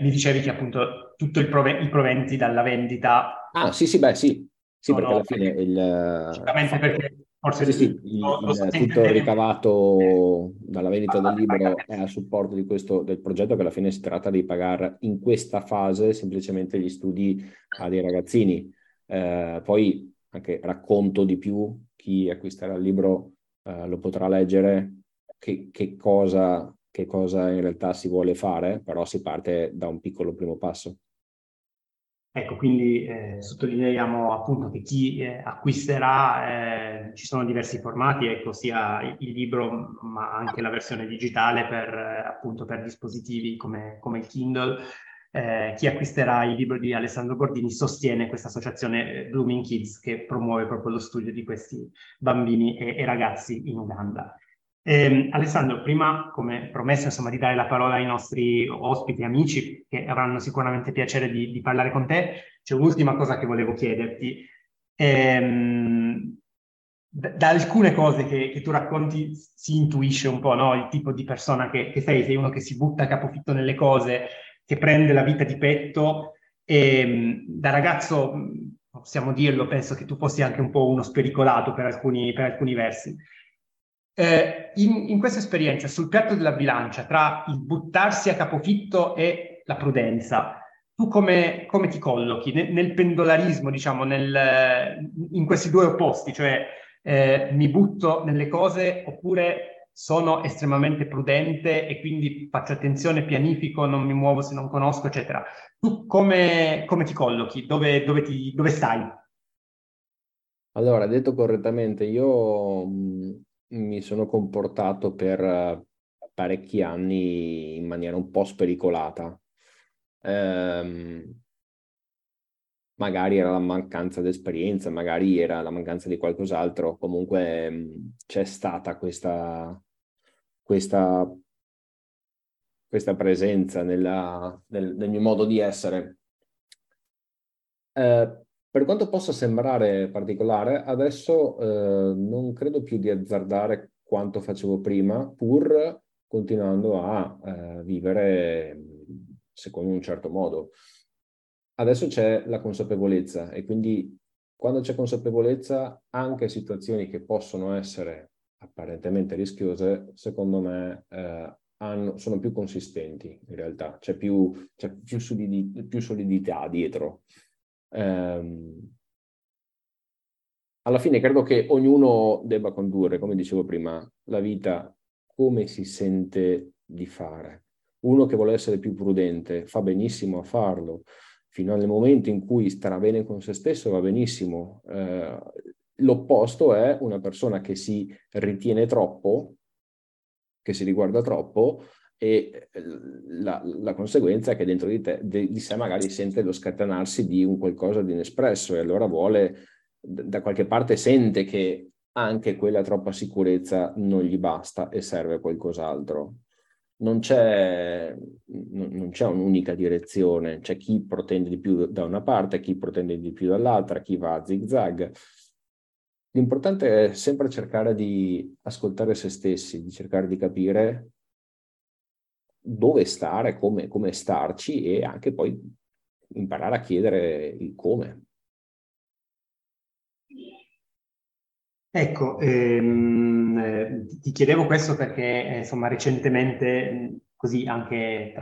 dicevi che appunto tutto i proventi dalla vendita... Ah, sì, beh, sì no, perché alla fine il... Sicuramente perché forse... Sì, tutto ricavato dalla vendita del libro è a supporto di questo, del progetto, che alla fine si tratta di pagare in questa fase semplicemente gli studi a dei ragazzini. Poi... anche racconto di più, chi acquisterà il libro lo potrà leggere, che cosa in realtà si vuole fare, però si parte da un piccolo primo passo. Ecco, quindi sottolineiamo appunto che chi acquisterà, ci sono diversi formati, ecco, sia il libro ma anche la versione digitale appunto per dispositivi come il Kindle. Chi acquisterà il libro di Alessandro Bordini sostiene questa associazione Blooming Kids, che promuove proprio lo studio di questi bambini e ragazzi in Uganda. Alessandro, prima, come promesso, insomma, di dare la parola ai nostri ospiti e amici che avranno sicuramente piacere di parlare con te, c'è un'ultima cosa che volevo chiederti. Da alcune cose che tu racconti si intuisce un po', no? Il tipo di persona che sei uno che si butta a capofitto nelle cose, che prende la vita di petto, e da ragazzo, possiamo dirlo, penso che tu fossi anche un po' uno spericolato per alcuni versi. In questa esperienza, sul piatto della bilancia, tra il buttarsi a capofitto e la prudenza, tu come ti collochi? Nel pendolarismo, diciamo, in questi due opposti, cioè mi butto nelle cose oppure... sono estremamente prudente e quindi faccio attenzione, pianifico, non mi muovo se non conosco, eccetera. Tu come ti collochi? Dove stai? Allora, detto correttamente, io mi sono comportato per parecchi anni in maniera un po' spericolata. Magari era la mancanza di esperienza, magari era la mancanza di qualcos'altro, comunque c'è stata questa presenza nel mio modo di essere. Per quanto possa sembrare particolare, adesso non credo più di azzardare quanto facevo prima, pur continuando a vivere secondo un certo modo. Adesso c'è la consapevolezza e quindi quando c'è consapevolezza anche situazioni che possono essere apparentemente rischiose, secondo me sono più consistenti in realtà, c'è più solidità dietro. Alla fine credo che ognuno debba condurre, come dicevo prima, la vita come si sente di fare. Uno che vuole essere più prudente fa benissimo a farlo. Fino al momento in cui starà bene con se stesso va benissimo. L'opposto è una persona che si ritiene troppo, che si riguarda troppo, e la conseguenza è che dentro di sé magari sente lo scatenarsi di un qualcosa di inespresso, e allora vuole, da qualche parte sente che anche quella troppa sicurezza non gli basta e serve qualcos'altro. Non c'è un'unica direzione, c'è chi protende di più da una parte, chi protende di più dall'altra, chi va a zigzag. L'importante è sempre cercare di ascoltare se stessi, di cercare di capire dove stare, come starci, e anche poi imparare a chiedere il come. Ecco, ti chiedevo questo perché insomma recentemente, così anche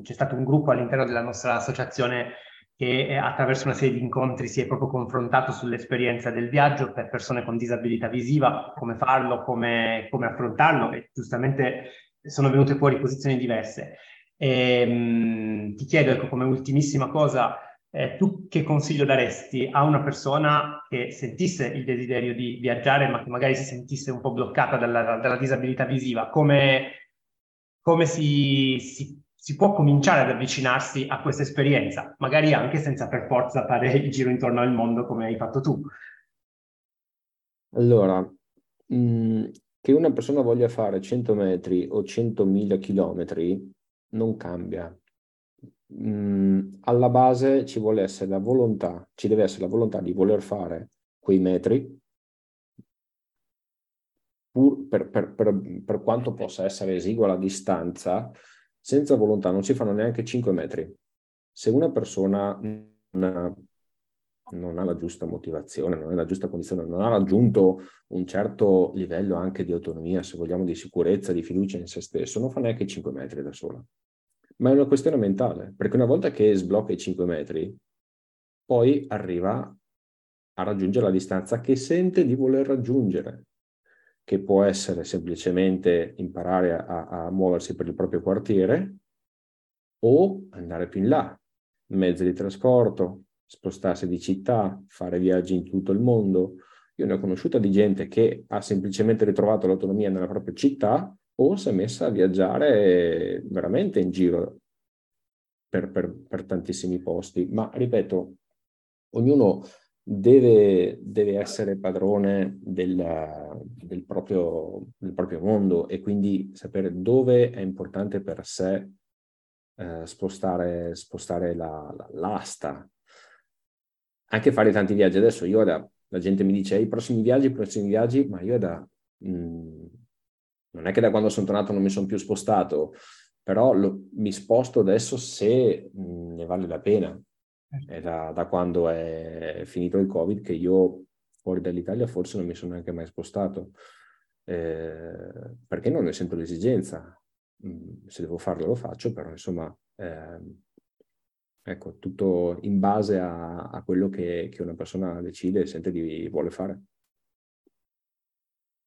c'è stato un gruppo all'interno della nostra associazione che attraverso una serie di incontri si è proprio confrontato sull'esperienza del viaggio per persone con disabilità visiva, come farlo, come affrontarlo, e giustamente sono venute fuori posizioni diverse. Ti chiedo, ecco, come ultimissima cosa, tu che consiglio daresti a una persona che sentisse il desiderio di viaggiare ma che magari si sentisse un po' bloccata dalla disabilità visiva? Come si può cominciare ad avvicinarsi a questa esperienza, magari anche senza per forza fare il giro intorno al mondo come hai fatto tu? Allora, che una persona voglia fare 100 metri o 100.000 chilometri non cambia. Alla base ci vuole essere la volontà, ci deve essere la volontà di voler fare quei metri, pur per quanto possa essere esigua la distanza. Senza volontà non si fanno neanche 5 metri. Se una persona non ha la giusta motivazione, non ha la giusta condizione, non ha raggiunto un certo livello anche di autonomia, se vogliamo, di sicurezza, di fiducia in se stesso, non fa neanche 5 metri da sola. Ma è una questione mentale, perché una volta che sblocca i 5 metri, poi arriva a raggiungere la distanza che sente di voler raggiungere, che può essere semplicemente imparare a muoversi per il proprio quartiere o andare più in là, mezzi di trasporto, spostarsi di città, fare viaggi in tutto il mondo. Io ne ho conosciuta di gente che ha semplicemente ritrovato l'autonomia nella propria città o si è messa a viaggiare veramente in giro per tantissimi posti. Ma ripeto, ognuno deve essere padrone del proprio mondo e quindi sapere dove è importante per sé spostare l'asta. Anche fare tanti viaggi. Adesso la gente mi dice i prossimi viaggi, ma io non è che da quando sono tornato non mi sono più spostato, però mi sposto adesso se ne vale la pena. È da quando è finito il Covid che io fuori dall'Italia forse non mi sono neanche mai spostato, perché non ne sento l'esigenza. Se devo farlo lo faccio, però insomma... Ecco, tutto in base a quello che una persona decide e sente di vuole fare.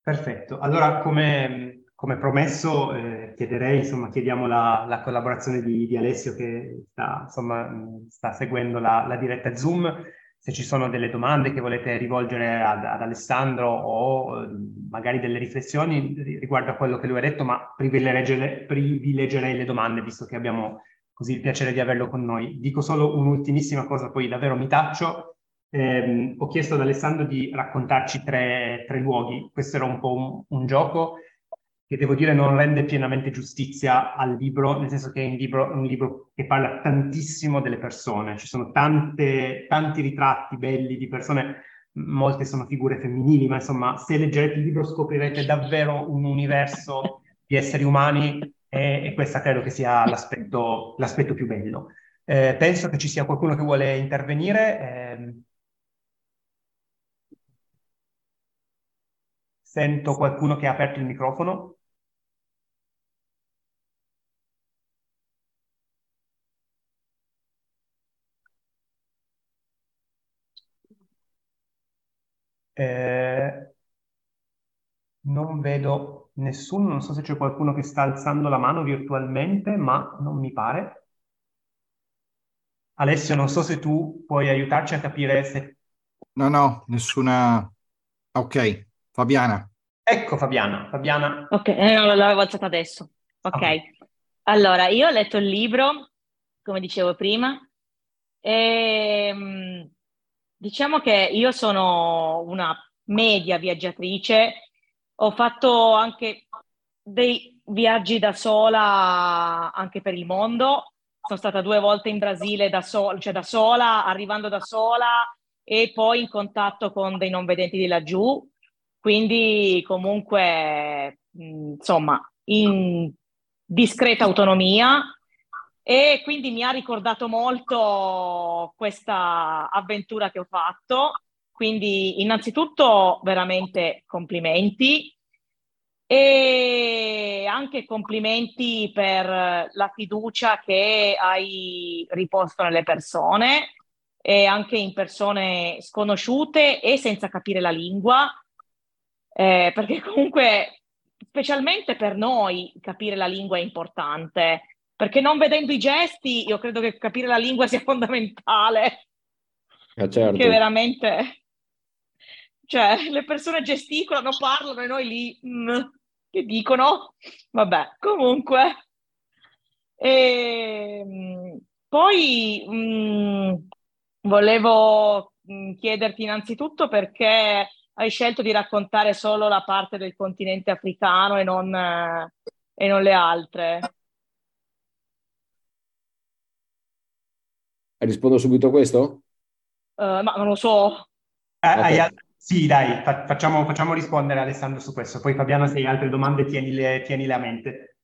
Perfetto. Allora, come promesso, chiediamo la collaborazione di Alessio, che sta seguendo la diretta Zoom. Se ci sono delle domande che volete rivolgere ad Alessandro o magari delle riflessioni riguardo a quello che lui ha detto, ma privilegerei le domande, visto che abbiamo... così il piacere di averlo con noi. Dico solo un'ultimissima cosa, poi davvero mi taccio. Ho chiesto ad Alessandro di raccontarci tre luoghi. Questo era un po' un gioco che, devo dire, non rende pienamente giustizia al libro, nel senso che è un libro che parla tantissimo delle persone. Ci sono tanti ritratti belli di persone, molte sono figure femminili, ma insomma, se leggerete il libro scoprirete davvero un universo di esseri umani. E questa credo che sia l'aspetto più bello. Penso che ci sia qualcuno che vuole intervenire. Sento qualcuno che ha aperto il microfono. Non vedo... nessuno, non so se c'è qualcuno che sta alzando la mano virtualmente, ma non mi pare. Alessio, non so se tu puoi aiutarci a capire se... No, nessuna... Ok, Fabiana. Ecco Fabiana. Ok, non l'avevo alzata adesso. Okay. Allora, io ho letto il libro, come dicevo prima, e diciamo che io sono una media viaggiatrice. Ho fatto anche dei viaggi da sola anche per il mondo. Sono stata 2 volte in Brasile da sola, e poi in contatto con dei non vedenti di laggiù. Quindi comunque, insomma, in discreta autonomia. E quindi mi ha ricordato molto questa avventura che ho fatto. Quindi innanzitutto veramente complimenti, e anche complimenti per la fiducia che hai riposto nelle persone, e anche in persone sconosciute e senza capire la lingua, perché comunque specialmente per noi capire la lingua è importante, perché non vedendo i gesti io credo che capire la lingua sia fondamentale. Certo. Che veramente, cioè, le persone gesticolano, parlano e noi lì che dicono, vabbè, comunque. E poi volevo chiederti innanzitutto perché hai scelto di raccontare solo la parte del continente africano e non le altre. Rispondo subito a questo? Ma non lo so. Okay. Sì, dai, facciamo rispondere Alessandro su questo. Poi Fabiana, se hai altre domande tienile a mente.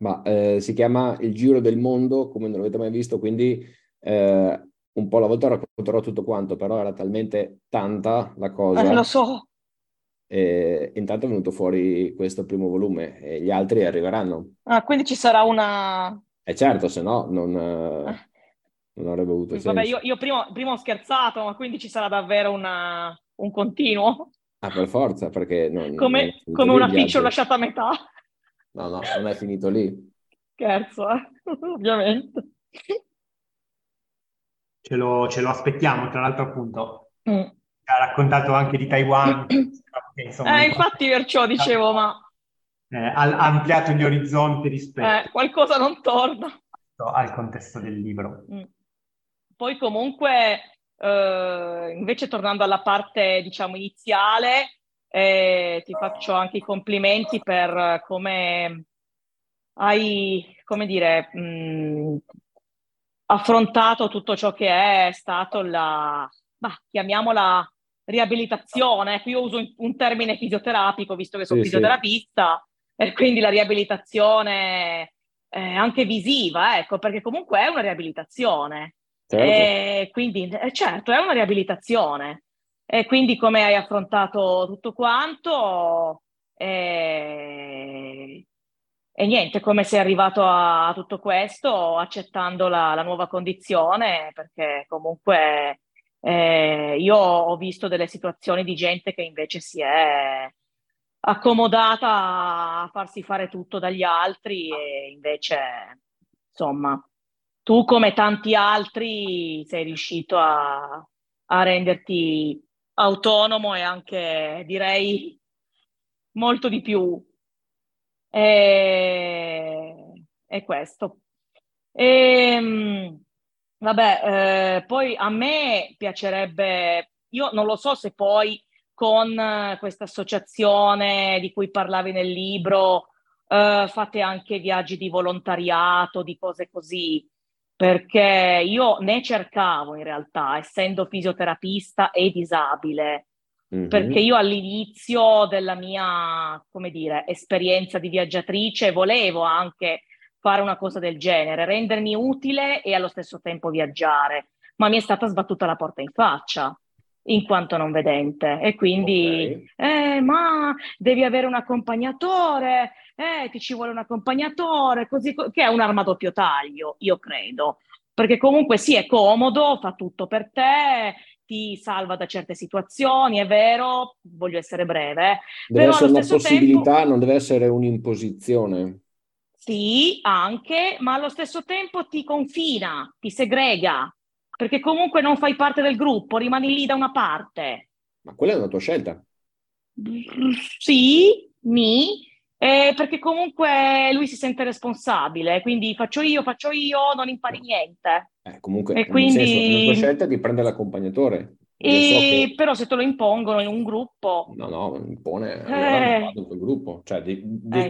Ma si chiama Il giro del mondo come non l'avete mai visto, quindi un po' alla volta racconterò tutto quanto, però era talmente tanta la cosa. Lo so. Intanto è venuto fuori questo primo volume e gli altri arriveranno. Ah, quindi ci sarà una... certo, se no non avrebbe avuto senso. Vabbè, io prima ho scherzato, ma quindi ci sarà davvero un continuo? Ah, per forza, perché... Come una feature lasciata a metà. No, non è finito lì. Scherzo, ovviamente. Ce lo aspettiamo, tra l'altro appunto. Ha raccontato anche di Taiwan. Insomma, infatti perciò dicevo, ma... ha ampliato gli orizzonti rispetto... qualcosa non torna. Al contesto del libro. Poi comunque, invece tornando alla parte, diciamo, iniziale, ti faccio anche i complimenti per come hai, come dire, affrontato tutto ciò che è stato chiamiamola riabilitazione. Qui io uso un termine fisioterapico, visto che sono fisioterapista, e quindi la riabilitazione anche visiva, ecco, perché comunque è una riabilitazione. Certo. Quindi, certo, è una riabilitazione. E quindi come hai affrontato tutto quanto e niente, come sei arrivato a tutto questo accettando la nuova condizione, perché comunque io ho visto delle situazioni di gente che invece si è accomodata a farsi fare tutto dagli altri e invece, insomma, tu come tanti altri sei riuscito a renderti autonomo e anche, direi, molto di più. E questo. Poi a me piacerebbe, io non lo so se poi con questa associazione di cui parlavi nel libro fate anche viaggi di volontariato, di cose così, perché io ne cercavo in realtà, essendo fisioterapista e disabile, perché io all'inizio della mia, come dire, esperienza di viaggiatrice volevo anche fare una cosa del genere, rendermi utile e allo stesso tempo viaggiare, ma mi è stata sbattuta la porta in faccia, in quanto non vedente, e quindi ma devi avere un accompagnatore, ti ci vuole un accompagnatore, così, che è un'arma a doppio taglio, io credo, perché comunque sì, è comodo, fa tutto per te, ti salva da certe situazioni, è vero, voglio essere breve, deve però essere allo stesso una possibilità, tempo, non deve essere un'imposizione. Sì, anche, ma allo stesso tempo ti confina, ti segrega, perché comunque non fai parte del gruppo, rimani lì da una parte. Ma quella è una tua scelta. Sì, perché comunque lui si sente responsabile, quindi faccio io, non impari niente. Comunque, e quindi... nel senso, la tua scelta è di prendere l'accompagnatore. Però se te lo impongono in un gruppo... No, impone... non vado in quel gruppo. Cioè,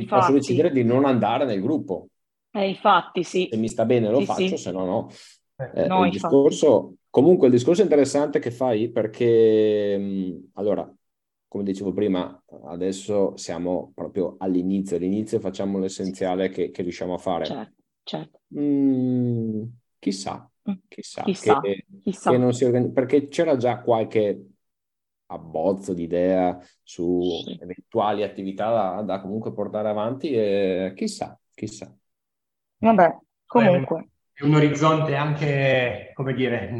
posso decidere di non andare nel gruppo. Infatti, sì. Se mi sta bene lo faccio, se no no. Il discorso interessante che fai, perché allora, come dicevo prima, adesso siamo proprio all'inizio, facciamo l'essenziale che riusciamo a fare. Certo. Chissà. Che non si organizza, perché c'era già qualche abbozzo di idea su eventuali attività da comunque portare avanti e chissà. Vabbè, comunque. È un orizzonte anche, come dire,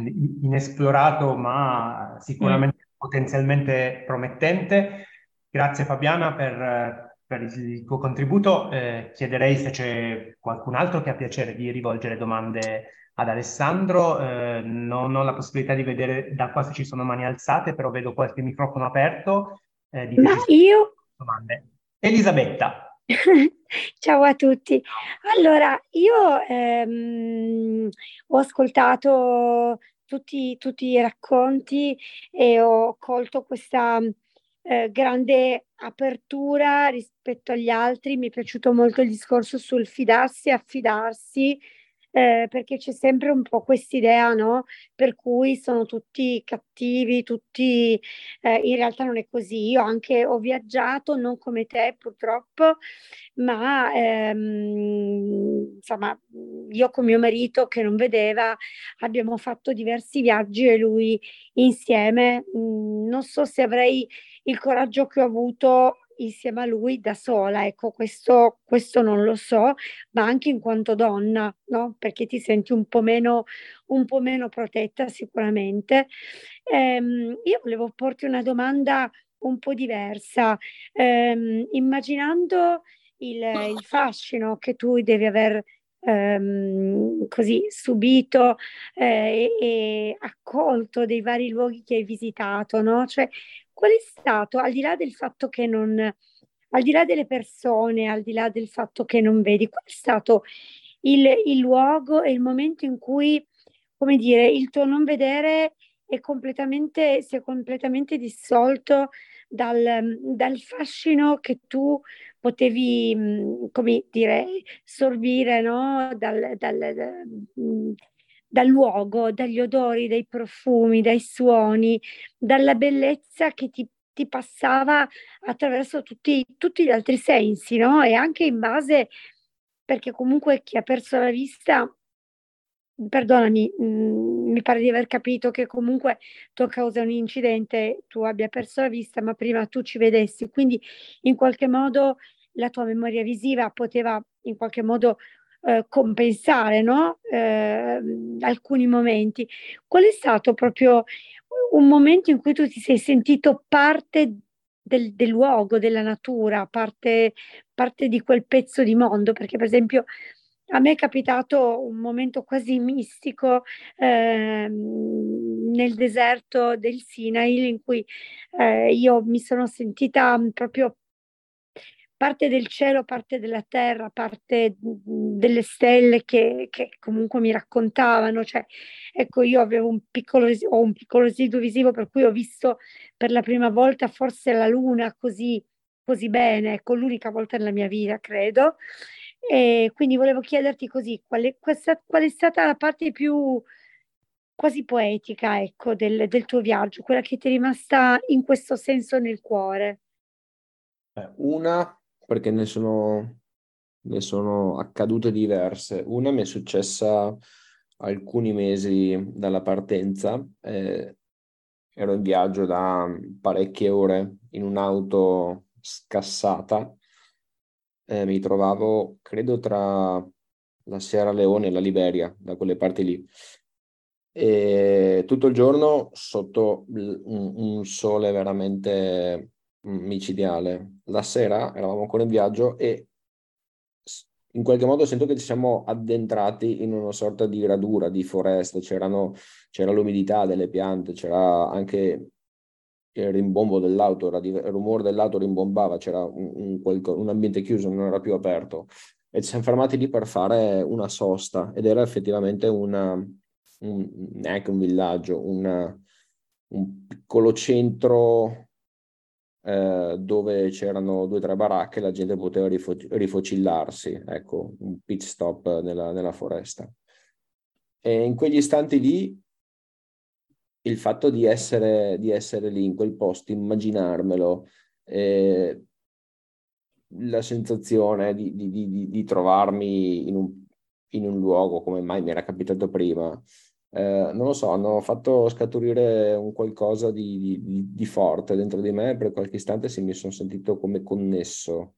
inesplorato, ma sicuramente potenzialmente promettente. Grazie Fabiana per per il tuo contributo. Chiederei se c'è qualcun altro che ha piacere di rivolgere domande ad Alessandro. Non ho la possibilità di vedere da qua se ci sono mani alzate, però vedo qualche microfono aperto. Ma io... Domande. Elisabetta. Ciao a tutti. Allora, io ho ascoltato tutti i racconti e ho colto questa... grande apertura rispetto agli altri. Mi è piaciuto molto il discorso sul fidarsi e affidarsi, perché c'è sempre un po' quest'idea, no? Per cui sono tutti cattivi, tutti in realtà non è così. Io anche ho viaggiato, non come te purtroppo, ma insomma io con mio marito che non vedeva abbiamo fatto diversi viaggi e lui insieme. Non so se avrei il coraggio che ho avuto insieme a lui da sola, ecco, questo non lo so, ma anche in quanto donna, no? Perché ti senti un po' meno protetta sicuramente. Io volevo porti una domanda un po' diversa, immaginando il fascino che tu devi aver così subito e accolto dei vari luoghi che hai visitato, no? Cioè, qual è stato, al di là del fatto che non, al di là delle persone, al di là del fatto che non vedi, qual è stato il luogo e il momento in cui, come dire, il tuo non vedere si è completamente dissolto dal fascino che tu potevi, come dire, sorbire, no? Dal luogo, dagli odori, dai profumi, dai suoni, dalla bellezza che ti passava attraverso tutti gli altri sensi, no? E anche in base, perché comunque chi ha perso la vista, perdonami, mi pare di aver capito che comunque tu a causa di un incidente tu abbia perso la vista, ma prima tu ci vedessi, quindi in qualche modo la tua memoria visiva poteva in qualche modo compensare, no? Alcuni momenti. Qual è stato proprio un momento in cui tu ti sei sentito parte del luogo, della natura, parte di quel pezzo di mondo? Perché per esempio a me è capitato un momento quasi mistico nel deserto del Sinai, in cui io mi sono sentita proprio parte del cielo, parte della terra, parte delle stelle che comunque mi raccontavano. Cioè, ecco, io avevo ho un piccolo residuo visivo, per cui ho visto per la prima volta forse la luna così bene, ecco, l'unica volta nella mia vita, credo. E quindi volevo chiederti così, qual è stata la parte più quasi poetica, ecco, del tuo viaggio, quella che ti è rimasta in questo senso nel cuore? Una... perché ne sono accadute diverse. Una mi è successa alcuni mesi dalla partenza, ero in viaggio da parecchie ore in un'auto scassata, mi trovavo credo tra la Sierra Leone e la Liberia, da quelle parti lì, e tutto il giorno sotto un sole veramente... micidiale. La sera eravamo ancora in viaggio e in qualche modo sento che ci siamo addentrati in una sorta di radura, di foresta. C'era l'umidità delle piante, c'era anche il rimbombo dell'auto, il rumore dell'auto rimbombava, c'era un ambiente chiuso, non era più aperto, e ci siamo fermati lì per fare una sosta, ed era effettivamente neanche un villaggio, un piccolo centro dove c'erano 2 o 3 baracche, la gente poteva rifocillarsi, ecco, un pit stop nella foresta. E in quegli istanti lì il fatto di essere lì in quel posto, immaginarmelo, la sensazione di trovarmi in un luogo come mai mi era capitato prima, non lo so, hanno fatto scaturire un qualcosa di forte dentro di me. Per qualche istante sì, mi sono sentito come connesso,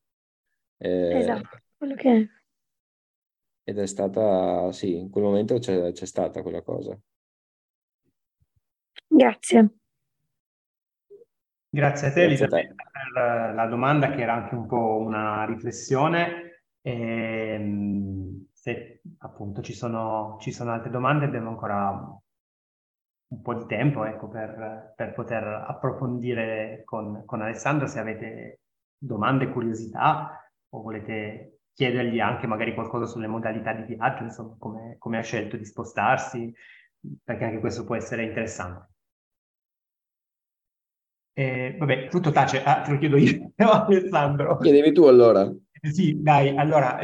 esatto, quello che è. Ed è stata, sì, in quel momento c'è stata quella cosa. Grazie a te, Elisabetta, per la domanda, che era anche un po' una riflessione, se appunto ci sono altre domande, abbiamo ancora un po' di tempo, ecco, per poter approfondire con Alessandro, se avete domande, curiosità, o volete chiedergli anche magari qualcosa sulle modalità di viaggio, insomma, come ha scelto di spostarsi, perché anche questo può essere interessante. Vabbè, tutto tace, te lo chiedo io, Alessandro. Chiedevi tu allora? Sì, dai, allora,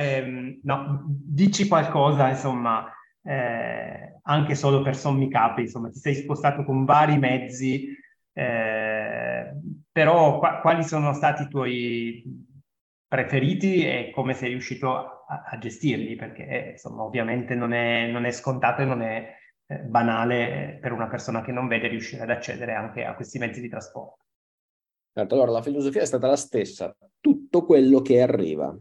no, dici qualcosa, insomma, anche solo per sommi capi, insomma, ti sei spostato con vari mezzi, però quali sono stati i tuoi preferiti e come sei riuscito a gestirli? Perché, insomma, ovviamente non è scontato e non è banale per una persona che non vede riuscire ad accedere anche a questi mezzi di trasporto. Certo, allora la filosofia è stata la stessa, tutto quello che arriva,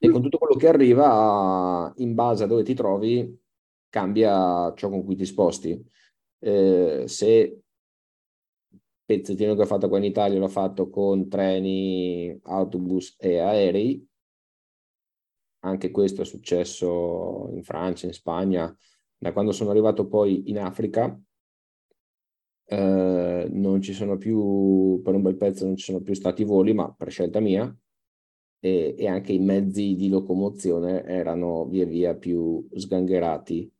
e con tutto quello che arriva, in base a dove ti trovi, cambia ciò con cui ti sposti. Se pezzettino che ho fatto qua in Italia l'ho fatto con treni, autobus e aerei, anche questo è successo in Francia, in Spagna. Da quando sono arrivato poi in Africa, non ci sono più, per un bel pezzo non ci sono più stati voli, ma per scelta mia, e anche i mezzi di locomozione erano via via più sgangherati.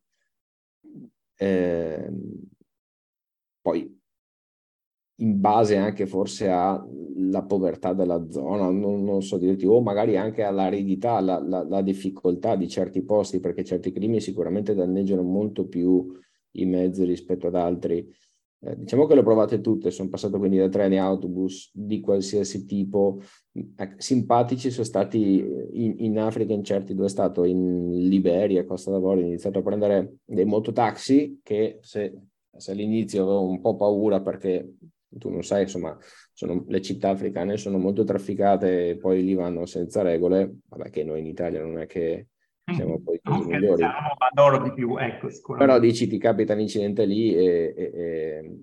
Poi, in base anche forse alla povertà della zona, non so dirti, o magari anche all'aridità, la difficoltà di certi posti, perché certi climi sicuramente danneggiano molto più i mezzi rispetto ad altri. Diciamo che le ho provate tutte, sono passato quindi da treni, autobus di qualsiasi tipo. Simpatici sono stati in Africa, in certi dove è stato, in Liberia, Costa d'Avorio, ho iniziato a prendere dei mototaxi che se all'inizio avevo un po' paura, perché tu non sai, insomma, le città africane sono molto trafficate e poi lì vanno senza regole. Vabbè, che noi in Italia non è che siamo poi così migliori. Adoro di più, ecco, sicuramente. Però dici, ti capita un incidente lì e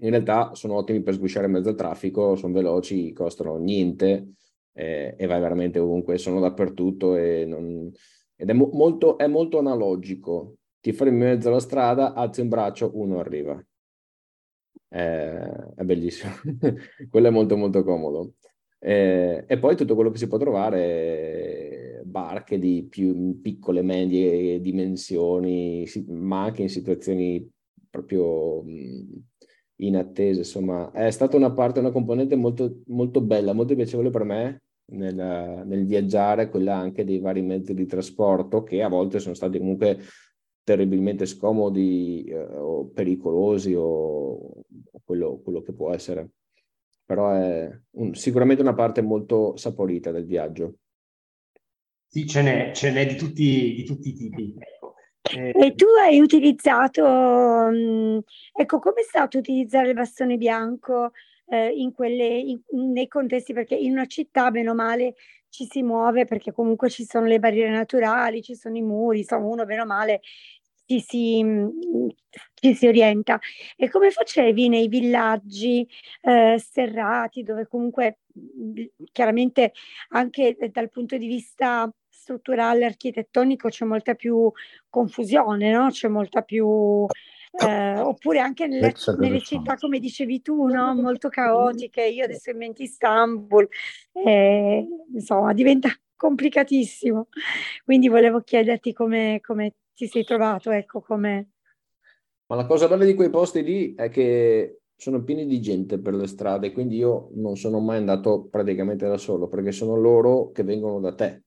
in realtà sono ottimi per sgusciare in mezzo al traffico, sono veloci, costano niente e vai veramente ovunque, sono dappertutto ed è molto analogico. Ti fermi in mezzo alla strada, alzi un braccio, uno arriva. È bellissimo. Quello è molto molto comodo, e poi tutto quello che si può trovare, barche di più piccole, medie dimensioni, ma anche in situazioni proprio inattese, insomma è stata una componente molto molto bella, molto piacevole per me nel viaggiare, quella anche dei vari mezzi di trasporto, che a volte sono stati comunque terribilmente scomodi o pericolosi o quello che può essere, però è sicuramente una parte molto saporita del viaggio. Sì, ce n'è di tutti i tipi, ecco. E tu hai utilizzato, ecco, com'è stato utilizzare il bastone bianco nei contesti, perché in una città bene o male ci si muove, perché comunque ci sono le barriere naturali, ci sono i muri, insomma uno bene o male ci si orienta. E come facevi nei villaggi serrati, dove comunque chiaramente anche dal punto di vista strutturale, architettonico c'è molta più confusione, no? C'è molta più... oppure anche nelle città, come dicevi tu, no? Molto caotiche. Io adesso in mente Istanbul, insomma diventa complicatissimo, quindi volevo chiederti come ti sei trovato, ecco. Come, ma la cosa bella di quei posti lì è che sono pieni di gente per le strade, quindi io non sono mai andato praticamente da solo, perché sono loro che vengono da te,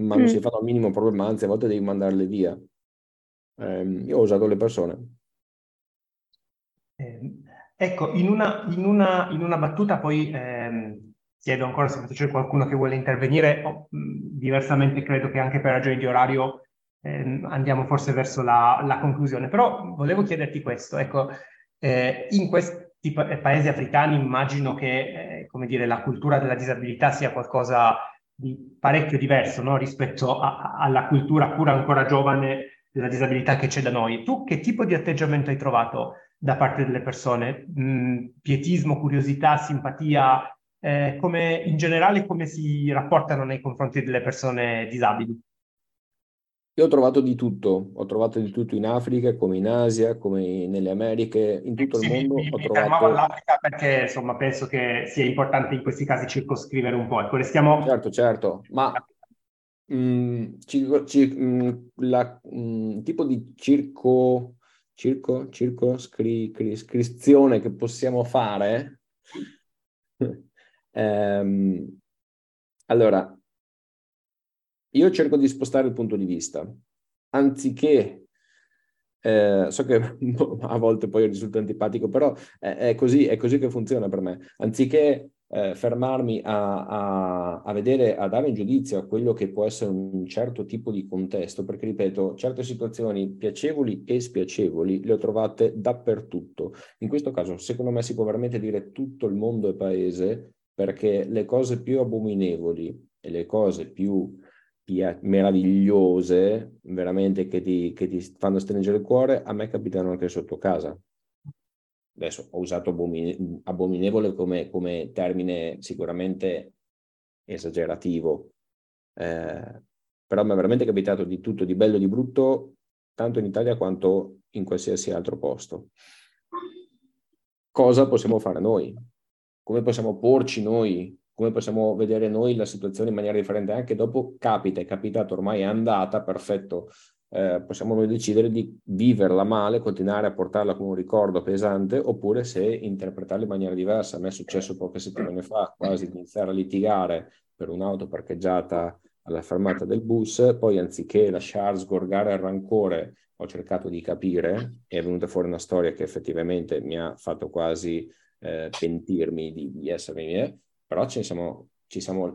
ma non si fanno il minimo problema, anzi a volte devi mandarle via. Io ho usato le persone. Ecco, in una battuta, poi chiedo ancora se c'è qualcuno che vuole intervenire, diversamente credo che anche per ragioni di orario andiamo forse verso la conclusione, però volevo chiederti questo, ecco, in questi paesi africani immagino che come dire, la cultura della disabilità sia qualcosa di parecchio diverso, no? Rispetto alla cultura pur ancora giovane della disabilità che c'è da noi. Tu che tipo di atteggiamento hai trovato da parte delle persone? Pietismo, curiosità, simpatia, come in generale come si rapportano nei confronti delle persone disabili? Io ho trovato di tutto, in Africa, come in Asia, come nelle Americhe, in tutto il mondo. Mi fermavo all'Africa perché insomma penso che sia importante in questi casi circoscrivere un po'. Ecco, restiamo... Certo, ma tipo di circoscrizione che possiamo fare. Allora, io cerco di spostare il punto di vista, anziché, so che a volte poi risulta antipatico, però è così che funziona per me, anziché fermarmi a vedere, a dare un giudizio a quello che può essere un certo tipo di contesto, perché ripeto, certe situazioni piacevoli e spiacevoli le ho trovate dappertutto. In questo caso, secondo me, si può veramente dire tutto il mondo e paese, perché le cose più abominevoli e le cose più meravigliose, veramente che ti fanno stringere il cuore, a me capitano anche sotto casa. Adesso ho usato abominevole come termine sicuramente esagerativo, però mi è veramente capitato di tutto, di bello e di brutto, tanto in Italia quanto in qualsiasi altro posto. Cosa possiamo fare noi? Come possiamo porci noi? Come possiamo vedere noi la situazione in maniera differente? Anche dopo capita, è capitato, ormai è andata, perfetto. Possiamo noi decidere di viverla male, continuare a portarla come un ricordo pesante, oppure se interpretarla in maniera diversa. A me è successo poche settimane fa, quasi di iniziare a litigare per un'auto parcheggiata alla fermata del bus, poi anziché lasciar sgorgare il rancore, ho cercato di capire, e è venuta fuori una storia che effettivamente mi ha fatto quasi pentirmi di essermi miei. Però ci siamo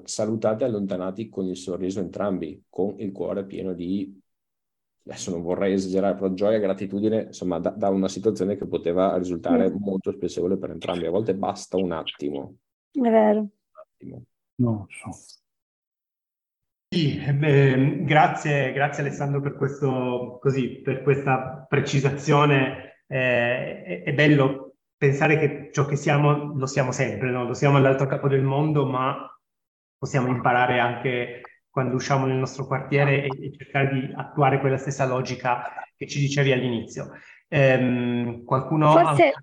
salutati e allontanati con il sorriso entrambi, con il cuore pieno di, adesso non vorrei esagerare, però gioia, gratitudine, insomma, da una situazione che poteva risultare molto spiacevole per entrambi. A volte basta un attimo. È vero. Un attimo. Non so. Sì, beh, grazie Alessandro per questo, così, per questa precisazione. È bello pensare che ciò che siamo lo siamo sempre, no? Lo siamo all'altro capo del mondo, ma possiamo imparare anche quando usciamo nel nostro quartiere e cercare di attuare quella stessa logica che ci dicevi all'inizio. Qualcuno... Forse...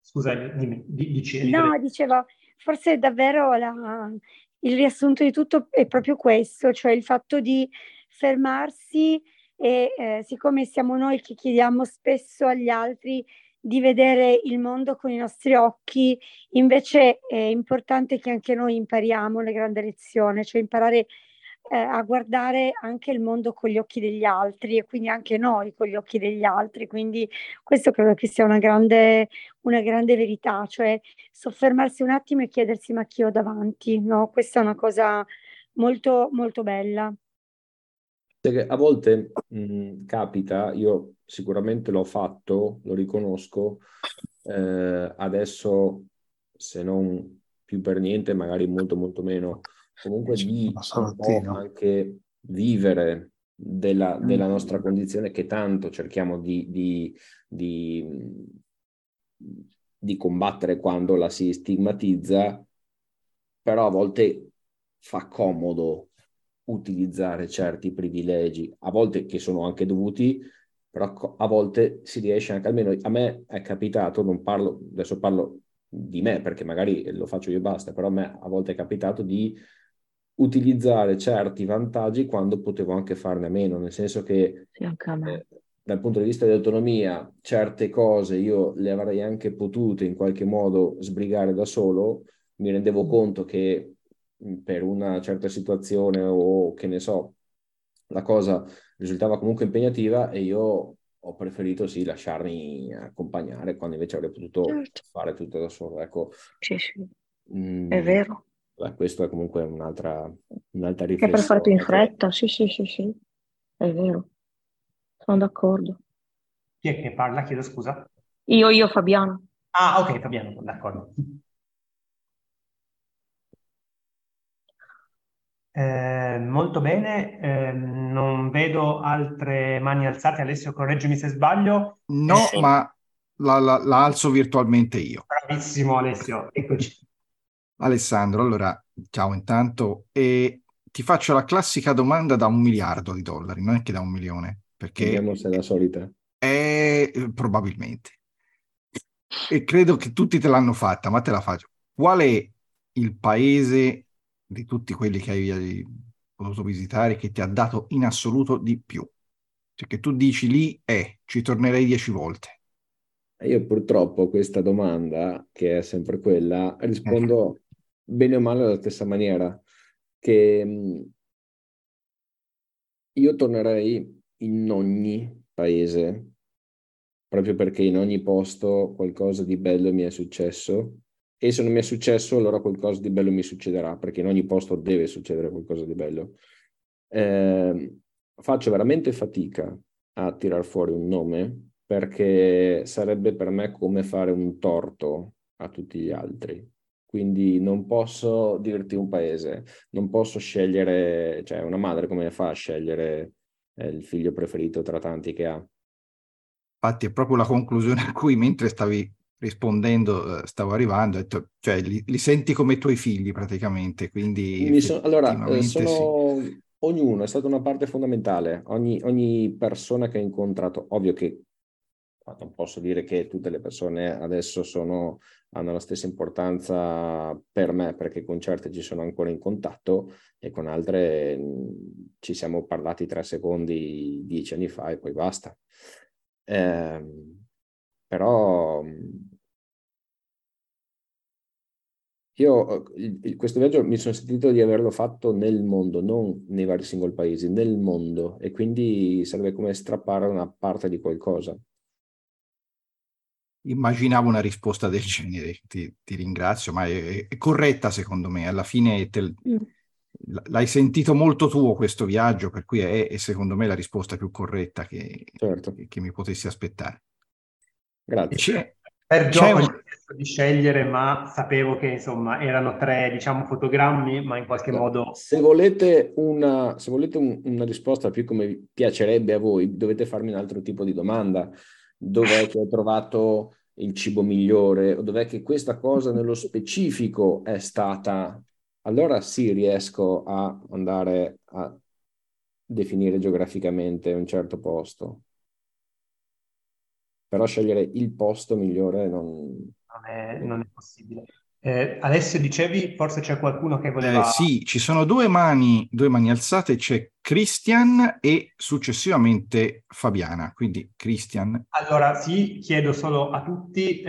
Scusa, dimmi, dici. No, dicevo, forse davvero il riassunto di tutto è proprio questo, cioè il fatto di fermarsi e siccome siamo noi che chiediamo spesso agli altri di vedere il mondo con i nostri occhi, invece è importante che anche noi impariamo la grande lezione, cioè imparare a guardare anche il mondo con gli occhi degli altri e quindi anche noi con gli occhi degli altri, quindi questo credo che sia una grande verità, cioè soffermarsi un attimo e chiedersi ma chi ho davanti, no? Questa è una cosa molto molto bella. A volte capita, io sicuramente l'ho fatto, lo riconosco, adesso se non più per niente, magari molto molto meno, comunque di anche vivere della nostra condizione che tanto cerchiamo di combattere quando la si stigmatizza, però a volte fa comodo utilizzare certi privilegi, a volte che sono anche dovuti, però a volte si riesce anche, almeno a me è capitato, adesso parlo di me perché magari lo faccio io e basta, però a me a volte è capitato di utilizzare certi vantaggi quando potevo anche farne a meno, nel senso che dal punto di vista dell'autonomia certe cose io le avrei anche potute in qualche modo sbrigare da solo, mi rendevo conto che per una certa situazione o che ne so, la cosa risultava comunque impegnativa e io ho preferito sì lasciarmi accompagnare quando invece avrei potuto fare tutto da solo. Ecco, sì. È vero. Questo è comunque un'altra riflessione. È per fare più in fretta, sì, è vero. Sono d'accordo. Chi è che parla? Chiedo scusa. Io Fabiana. Ah, ok, Fabiana, d'accordo. Molto bene, non vedo altre mani alzate. Alessio, correggimi se sbaglio. No, ma la alzo virtualmente io. Bravissimo Alessio, eccoci. Alessandro, allora, ciao intanto, e ti faccio la classica domanda da $1 miliardo, non è che da 1 milione, perché... Vediamo se è la solita. Probabilmente. E credo che tutti te l'hanno fatta, ma te la faccio. Qual è il paese di tutti quelli che hai potuto visitare che ti ha dato in assoluto di più? Cioè che tu dici lì, ci tornerei 10 volte. Io purtroppo questa domanda, che è sempre quella, rispondo bene o male alla stessa maniera, che io tornerei in ogni paese, proprio perché in ogni posto qualcosa di bello mi è successo, e se non mi è successo allora qualcosa di bello mi succederà, perché in ogni posto deve succedere qualcosa di bello. Faccio veramente fatica a tirar fuori un nome, perché sarebbe per me come fare un torto a tutti gli altri. Quindi non posso dirti un paese, non posso scegliere, cioè una madre come fa a scegliere il figlio preferito tra tanti che ha? Infatti è proprio la conclusione a cui mentre stavi rispondendo stavo arrivando, ho detto, cioè li senti come i tuoi figli praticamente, quindi... Sì. Ognuno, è stata una parte fondamentale, ogni persona che ho incontrato, ovvio che non posso dire che tutte le persone adesso hanno la stessa importanza per me, perché con certe ci sono ancora in contatto e con altre ci siamo parlati 3 secondi 10 anni fa e poi basta. Però io questo viaggio mi sono sentito di averlo fatto nel mondo, non nei vari singoli paesi, nel mondo, e quindi sarebbe come strappare una parte di qualcosa. Immaginavo una risposta del genere, ti ringrazio, ma è corretta secondo me, alla fine l'hai sentito molto tuo questo viaggio, per cui è secondo me la risposta più corretta che mi potessi aspettare. Grazie. Per gioco cerco di scegliere, ma sapevo che insomma erano 3 fotogrammi, ma in qualche modo... Se volete una risposta più come piacerebbe a voi, dovete farmi un altro tipo di domanda. Dov'è che ho trovato il cibo migliore, o dov'è che questa cosa nello specifico è stata, allora sì, riesco a andare a definire geograficamente un certo posto, però scegliere il posto migliore non è possibile. Alessio, dicevi, forse c'è qualcuno che voleva... Sì, ci sono due mani alzate, c'è Cristian e successivamente Fabiana, quindi Cristian. Allora sì, chiedo solo a tutti,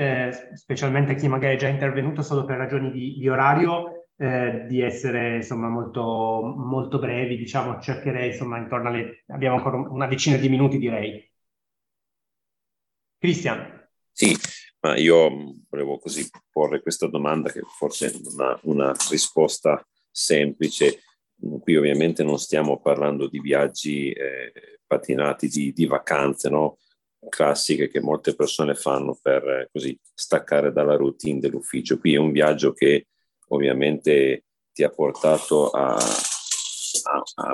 specialmente a chi magari è già intervenuto, solo per ragioni di orario, di essere insomma molto, molto brevi, diciamo, cercherei insomma intorno alle... abbiamo ancora una decina di minuti direi. Cristian. Sì. Ma io volevo così porre questa domanda che forse non ha una risposta semplice. Qui ovviamente non stiamo parlando di viaggi patinati, di vacanze, no? Classiche che molte persone fanno per così staccare dalla routine dell'ufficio. Qui è un viaggio che ovviamente ti ha portato a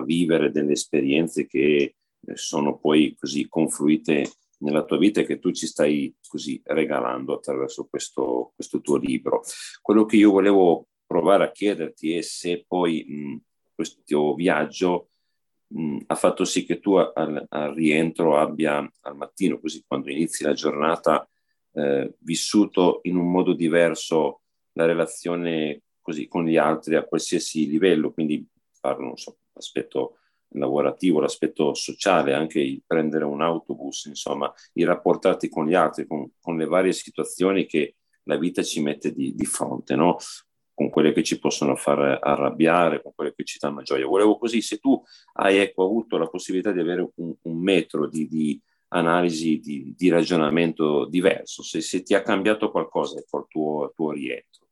vivere delle esperienze che sono poi così confluite nella tua vita, che tu ci stai così regalando attraverso questo tuo libro. Quello che io volevo provare a chiederti è se poi questo viaggio ha fatto sì che tu al rientro abbia, al mattino, così quando inizi la giornata, vissuto in un modo diverso la relazione così con gli altri a qualsiasi livello, quindi parlo, non so, aspetto lavorativo, l'aspetto sociale, anche il prendere un autobus, insomma, i rapportarti con gli altri, con le varie situazioni che la vita ci mette di fronte, no? Con quelle che ci possono far arrabbiare, con quelle che ci danno gioia. Volevo così, se tu hai avuto la possibilità di avere un metro di analisi, di ragionamento diverso, se ti ha cambiato qualcosa con il tuo rientro.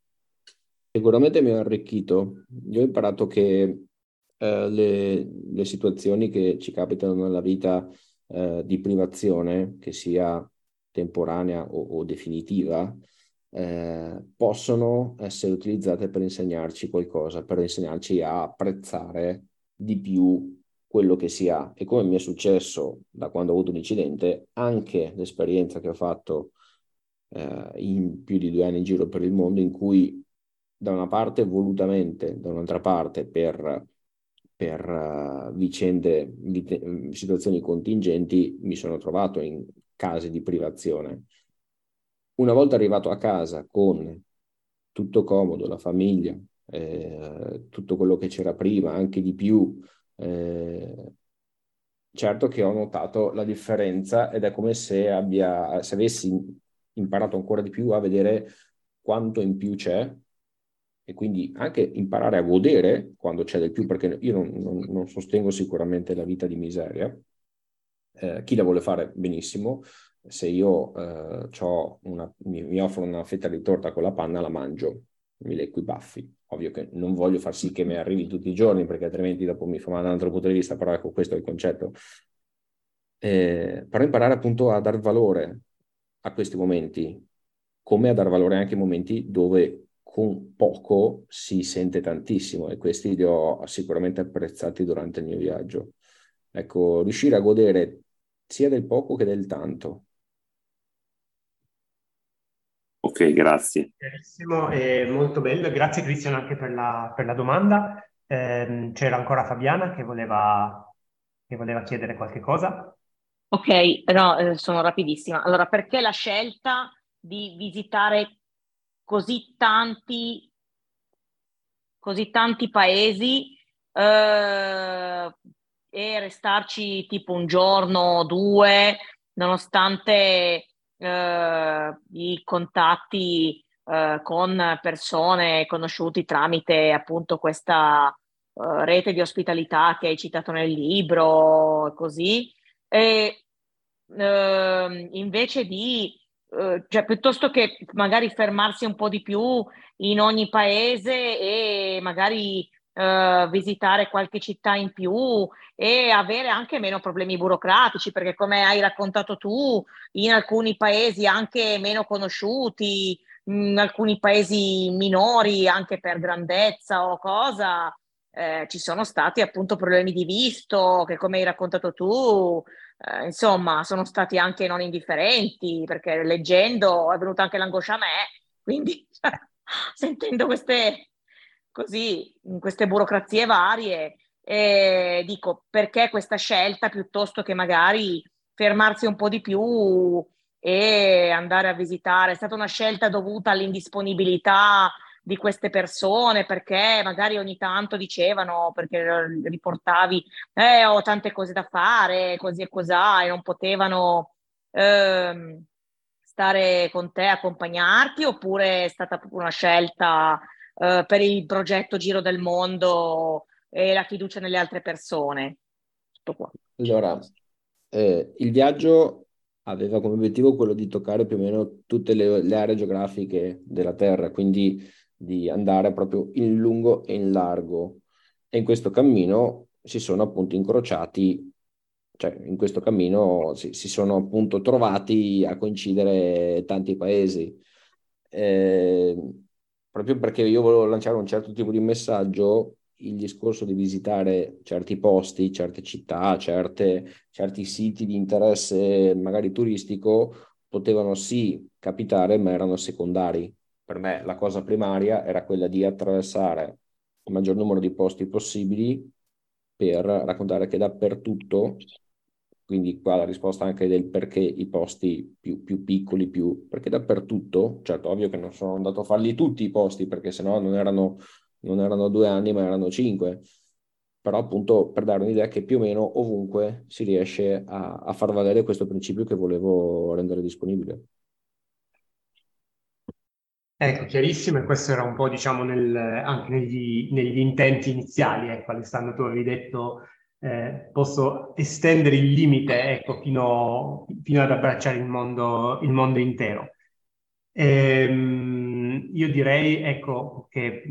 Sicuramente mi ha arricchito. Io ho imparato che le situazioni che ci capitano nella vita di privazione, che sia temporanea o definitiva, possono essere utilizzate per insegnarci qualcosa, per insegnarci a apprezzare di più quello che si ha. E come mi è successo da quando ho avuto un incidente, anche l'esperienza che ho fatto in più di 2 anni in giro per il mondo, in cui da una parte volutamente, da un'altra parte per vicende, situazioni contingenti, mi sono trovato in casi di privazione. Una volta arrivato a casa con tutto comodo, la famiglia, tutto quello che c'era prima, anche di più, certo che ho notato la differenza, ed è come se avessi imparato ancora di più a vedere quanto in più c'è, e quindi anche imparare a godere quando c'è del più, perché io non sostengo sicuramente la vita di miseria. Chi la vuole fare, benissimo. Se io mi offrono una fetta di torta con la panna, la mangio, mi lecco i baffi. Ovvio che non voglio far sì che mi arrivi tutti i giorni, perché altrimenti dopo mi fa male da un altro punto di vista, però ecco, questo è il concetto. Però imparare appunto a dar valore a questi momenti, come a dar valore anche ai momenti dove con poco si sente tantissimo, e questi li ho sicuramente apprezzati durante il mio viaggio. Ecco, riuscire a godere sia del poco che del tanto. Ok, grazie. Bellissimo, molto bello. Grazie Cristian anche per la domanda. C'era ancora Fabiana che voleva chiedere qualche cosa. Ok, no, sono rapidissima. Allora, perché la scelta di visitare così tanti paesi e restarci tipo un giorno o 2, nonostante i contatti con persone conosciuti tramite appunto questa rete di ospitalità che hai citato nel libro, così, e invece di cioè piuttosto che magari fermarsi un po' di più in ogni paese e magari visitare qualche città in più e avere anche meno problemi burocratici, perché come hai raccontato tu, in alcuni paesi anche meno conosciuti, in alcuni paesi minori anche per grandezza o cosa, ci sono stati appunto problemi di visto che, come hai raccontato tu, insomma, sono stati anche non indifferenti, perché leggendo è venuta anche l'angoscia a me, quindi sentendo queste burocrazie varie, dico, perché questa scelta piuttosto che magari fermarsi un po' di più e andare a visitare? È stata una scelta dovuta all'indisponibilità di queste persone, perché magari ogni tanto dicevano, perché riportavi ho tante cose da fare, così e cosà, e non potevano stare con te, accompagnarti, oppure è stata una scelta per il progetto Giro del Mondo e la fiducia nelle altre persone? Tutto qua. Allora, il viaggio aveva come obiettivo quello di toccare più o meno tutte le aree geografiche della Terra, quindi di andare proprio in lungo e in largo, e in questo cammino si sono appunto incrociati, cioè in questo cammino si sono appunto trovati a coincidere tanti paesi, proprio perché io volevo lanciare un certo tipo di messaggio. Il discorso di visitare certi posti, certe città, certi siti di interesse magari turistico potevano sì capitare, ma erano secondari. Per me la cosa primaria era quella di attraversare il maggior numero di posti possibili per raccontare che dappertutto, quindi qua la risposta anche del perché i posti più piccoli, perché dappertutto, certo, ovvio che non sono andato a farli tutti i posti, perché sennò non erano 2 anni, ma erano 5, però appunto per dare un'idea che più o meno ovunque si riesce a far valere questo principio che volevo rendere disponibile. Ecco, chiarissimo, e questo era un po', diciamo, anche negli intenti iniziali. Ecco, Alessandro, tu avevi detto posso estendere il limite, ecco, fino ad abbracciare il mondo intero. Io direi, ecco, che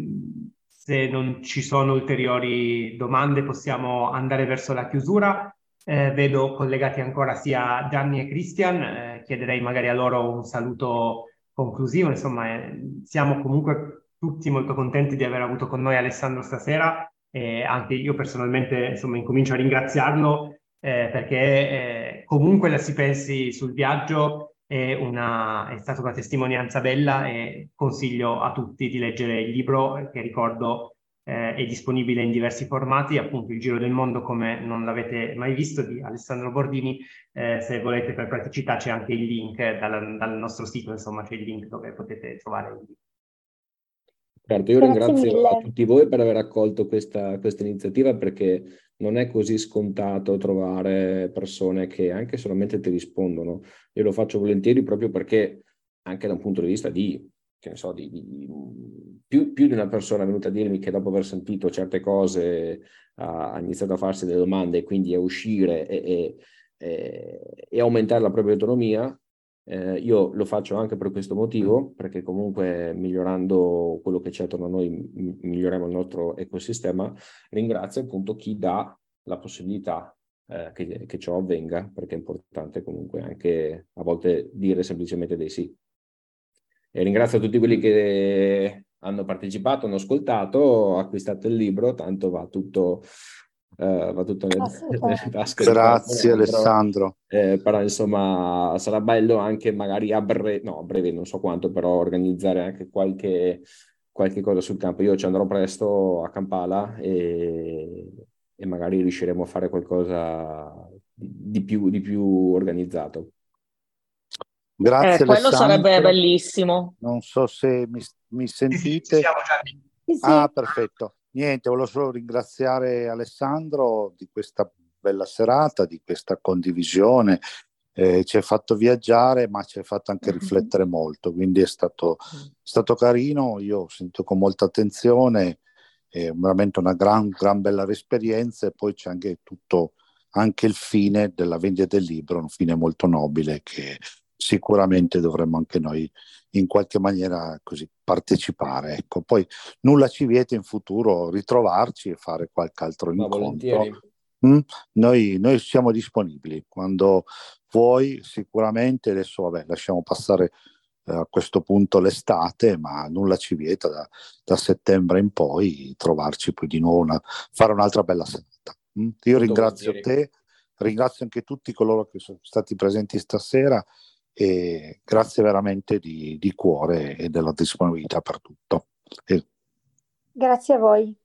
se non ci sono ulteriori domande possiamo andare verso la chiusura. Vedo collegati ancora sia Gianni e Cristian, chiederei magari a loro un saluto conclusivo. Insomma, siamo comunque tutti molto contenti di aver avuto con noi Alessandro stasera, e anche io personalmente, insomma, incomincio a ringraziarlo perché comunque la si pensi sul viaggio, è stata una testimonianza bella e consiglio a tutti di leggere il libro, che ricordo è disponibile in diversi formati, appunto Il giro del mondo come non l'avete mai visto di Alessandro Bordini. Se volete, per praticità, c'è anche il link dal nostro sito, insomma c'è il link dove potete trovare il libro. Certo, io ringrazio a tutti voi per aver accolto questa iniziativa, perché non è così scontato trovare persone che anche solamente ti rispondono. Io lo faccio volentieri proprio perché anche da un punto di vista più di una persona è venuta a dirmi che dopo aver sentito certe cose ha iniziato a farsi delle domande e quindi a uscire e aumentare la propria autonomia. Io lo faccio anche per questo motivo, perché comunque migliorando quello che c'è attorno a noi miglioriamo il nostro ecosistema. Ringrazio appunto chi dà la possibilità che ciò avvenga, perché è importante comunque anche a volte dire semplicemente dei sì. E ringrazio tutti quelli che hanno partecipato, hanno ascoltato, acquistato il libro, tanto va tutto... va tutto nelle tasche. Grazie Alessandro. Però insomma sarà bello anche magari a breve non so quanto, però organizzare anche qualche cosa sul campo. Io ci andrò presto a Kampala e magari riusciremo a fare qualcosa di più organizzato. Grazie Alessandro. Quello sarebbe bellissimo. Non so se mi sentite. Sì. Ah, perfetto. Niente, volevo solo ringraziare Alessandro di questa bella serata, di questa condivisione. Ci hai fatto viaggiare, ma ci hai fatto anche riflettere molto, quindi è stato carino. Io sento con molta attenzione, è veramente una gran bella esperienza. E poi c'è anche anche il fine della vendita del libro, un fine molto nobile che sicuramente dovremmo anche noi in qualche maniera così partecipare, ecco. Poi nulla ci vieta in futuro ritrovarci e fare qualche altro incontro. Noi siamo disponibili quando vuoi, sicuramente. Adesso lasciamo passare a questo punto l'estate, ma nulla ci vieta da settembre in poi trovarci poi di nuovo, fare un'altra bella serata. Io ringrazio te, ringrazio anche tutti coloro che sono stati presenti stasera. E grazie veramente di cuore e della disponibilità per tutto. Grazie a voi.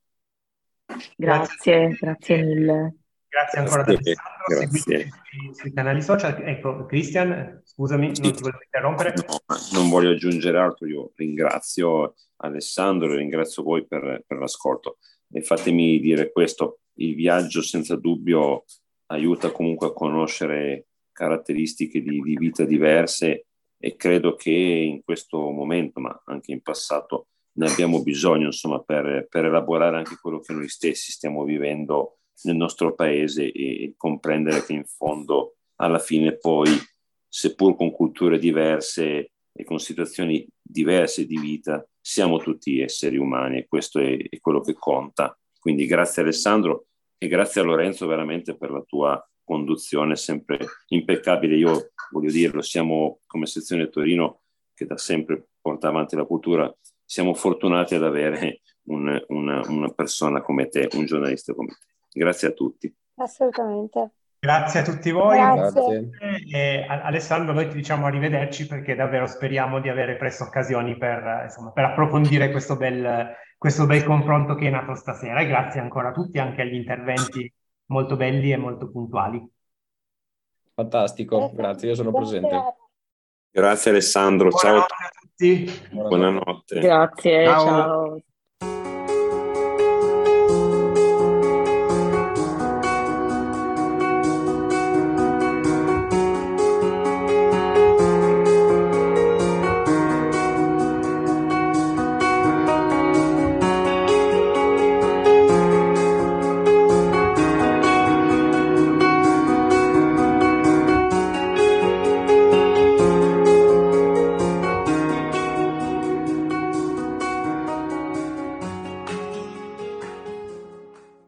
Grazie mille. Grazie ancora ad Alessandro. Seguiteci sui canali social. Ecco, Cristian, scusami, non ti voglio interrompere. No, non voglio aggiungere altro. Io ringrazio Alessandro e ringrazio voi per l'ascolto. E fatemi dire questo: il viaggio senza dubbio aiuta comunque a conoscere caratteristiche di vita diverse, e credo che in questo momento, ma anche in passato, ne abbiamo bisogno, insomma, per elaborare anche quello che noi stessi stiamo vivendo nel nostro paese e comprendere che in fondo, alla fine, poi, seppur con culture diverse e con situazioni diverse di vita, siamo tutti esseri umani, e questo è quello che conta. Quindi grazie Alessandro e grazie a Lorenzo veramente per la tua conduzione sempre impeccabile. Io voglio dirlo, siamo come sezione Torino, che da sempre porta avanti la cultura, siamo fortunati ad avere una persona come te, un giornalista come te. Grazie a tutti. Assolutamente. Grazie a tutti voi. Grazie. E Alessandro, noi ti diciamo arrivederci, perché davvero speriamo di avere presto occasioni per approfondire questo bel confronto che è nato stasera. E grazie ancora a tutti, anche agli interventi molto belli e molto puntuali. Fantastico, grazie, io sono presente. Grazie Alessandro, ciao a tutti. Buonanotte. Grazie, ciao.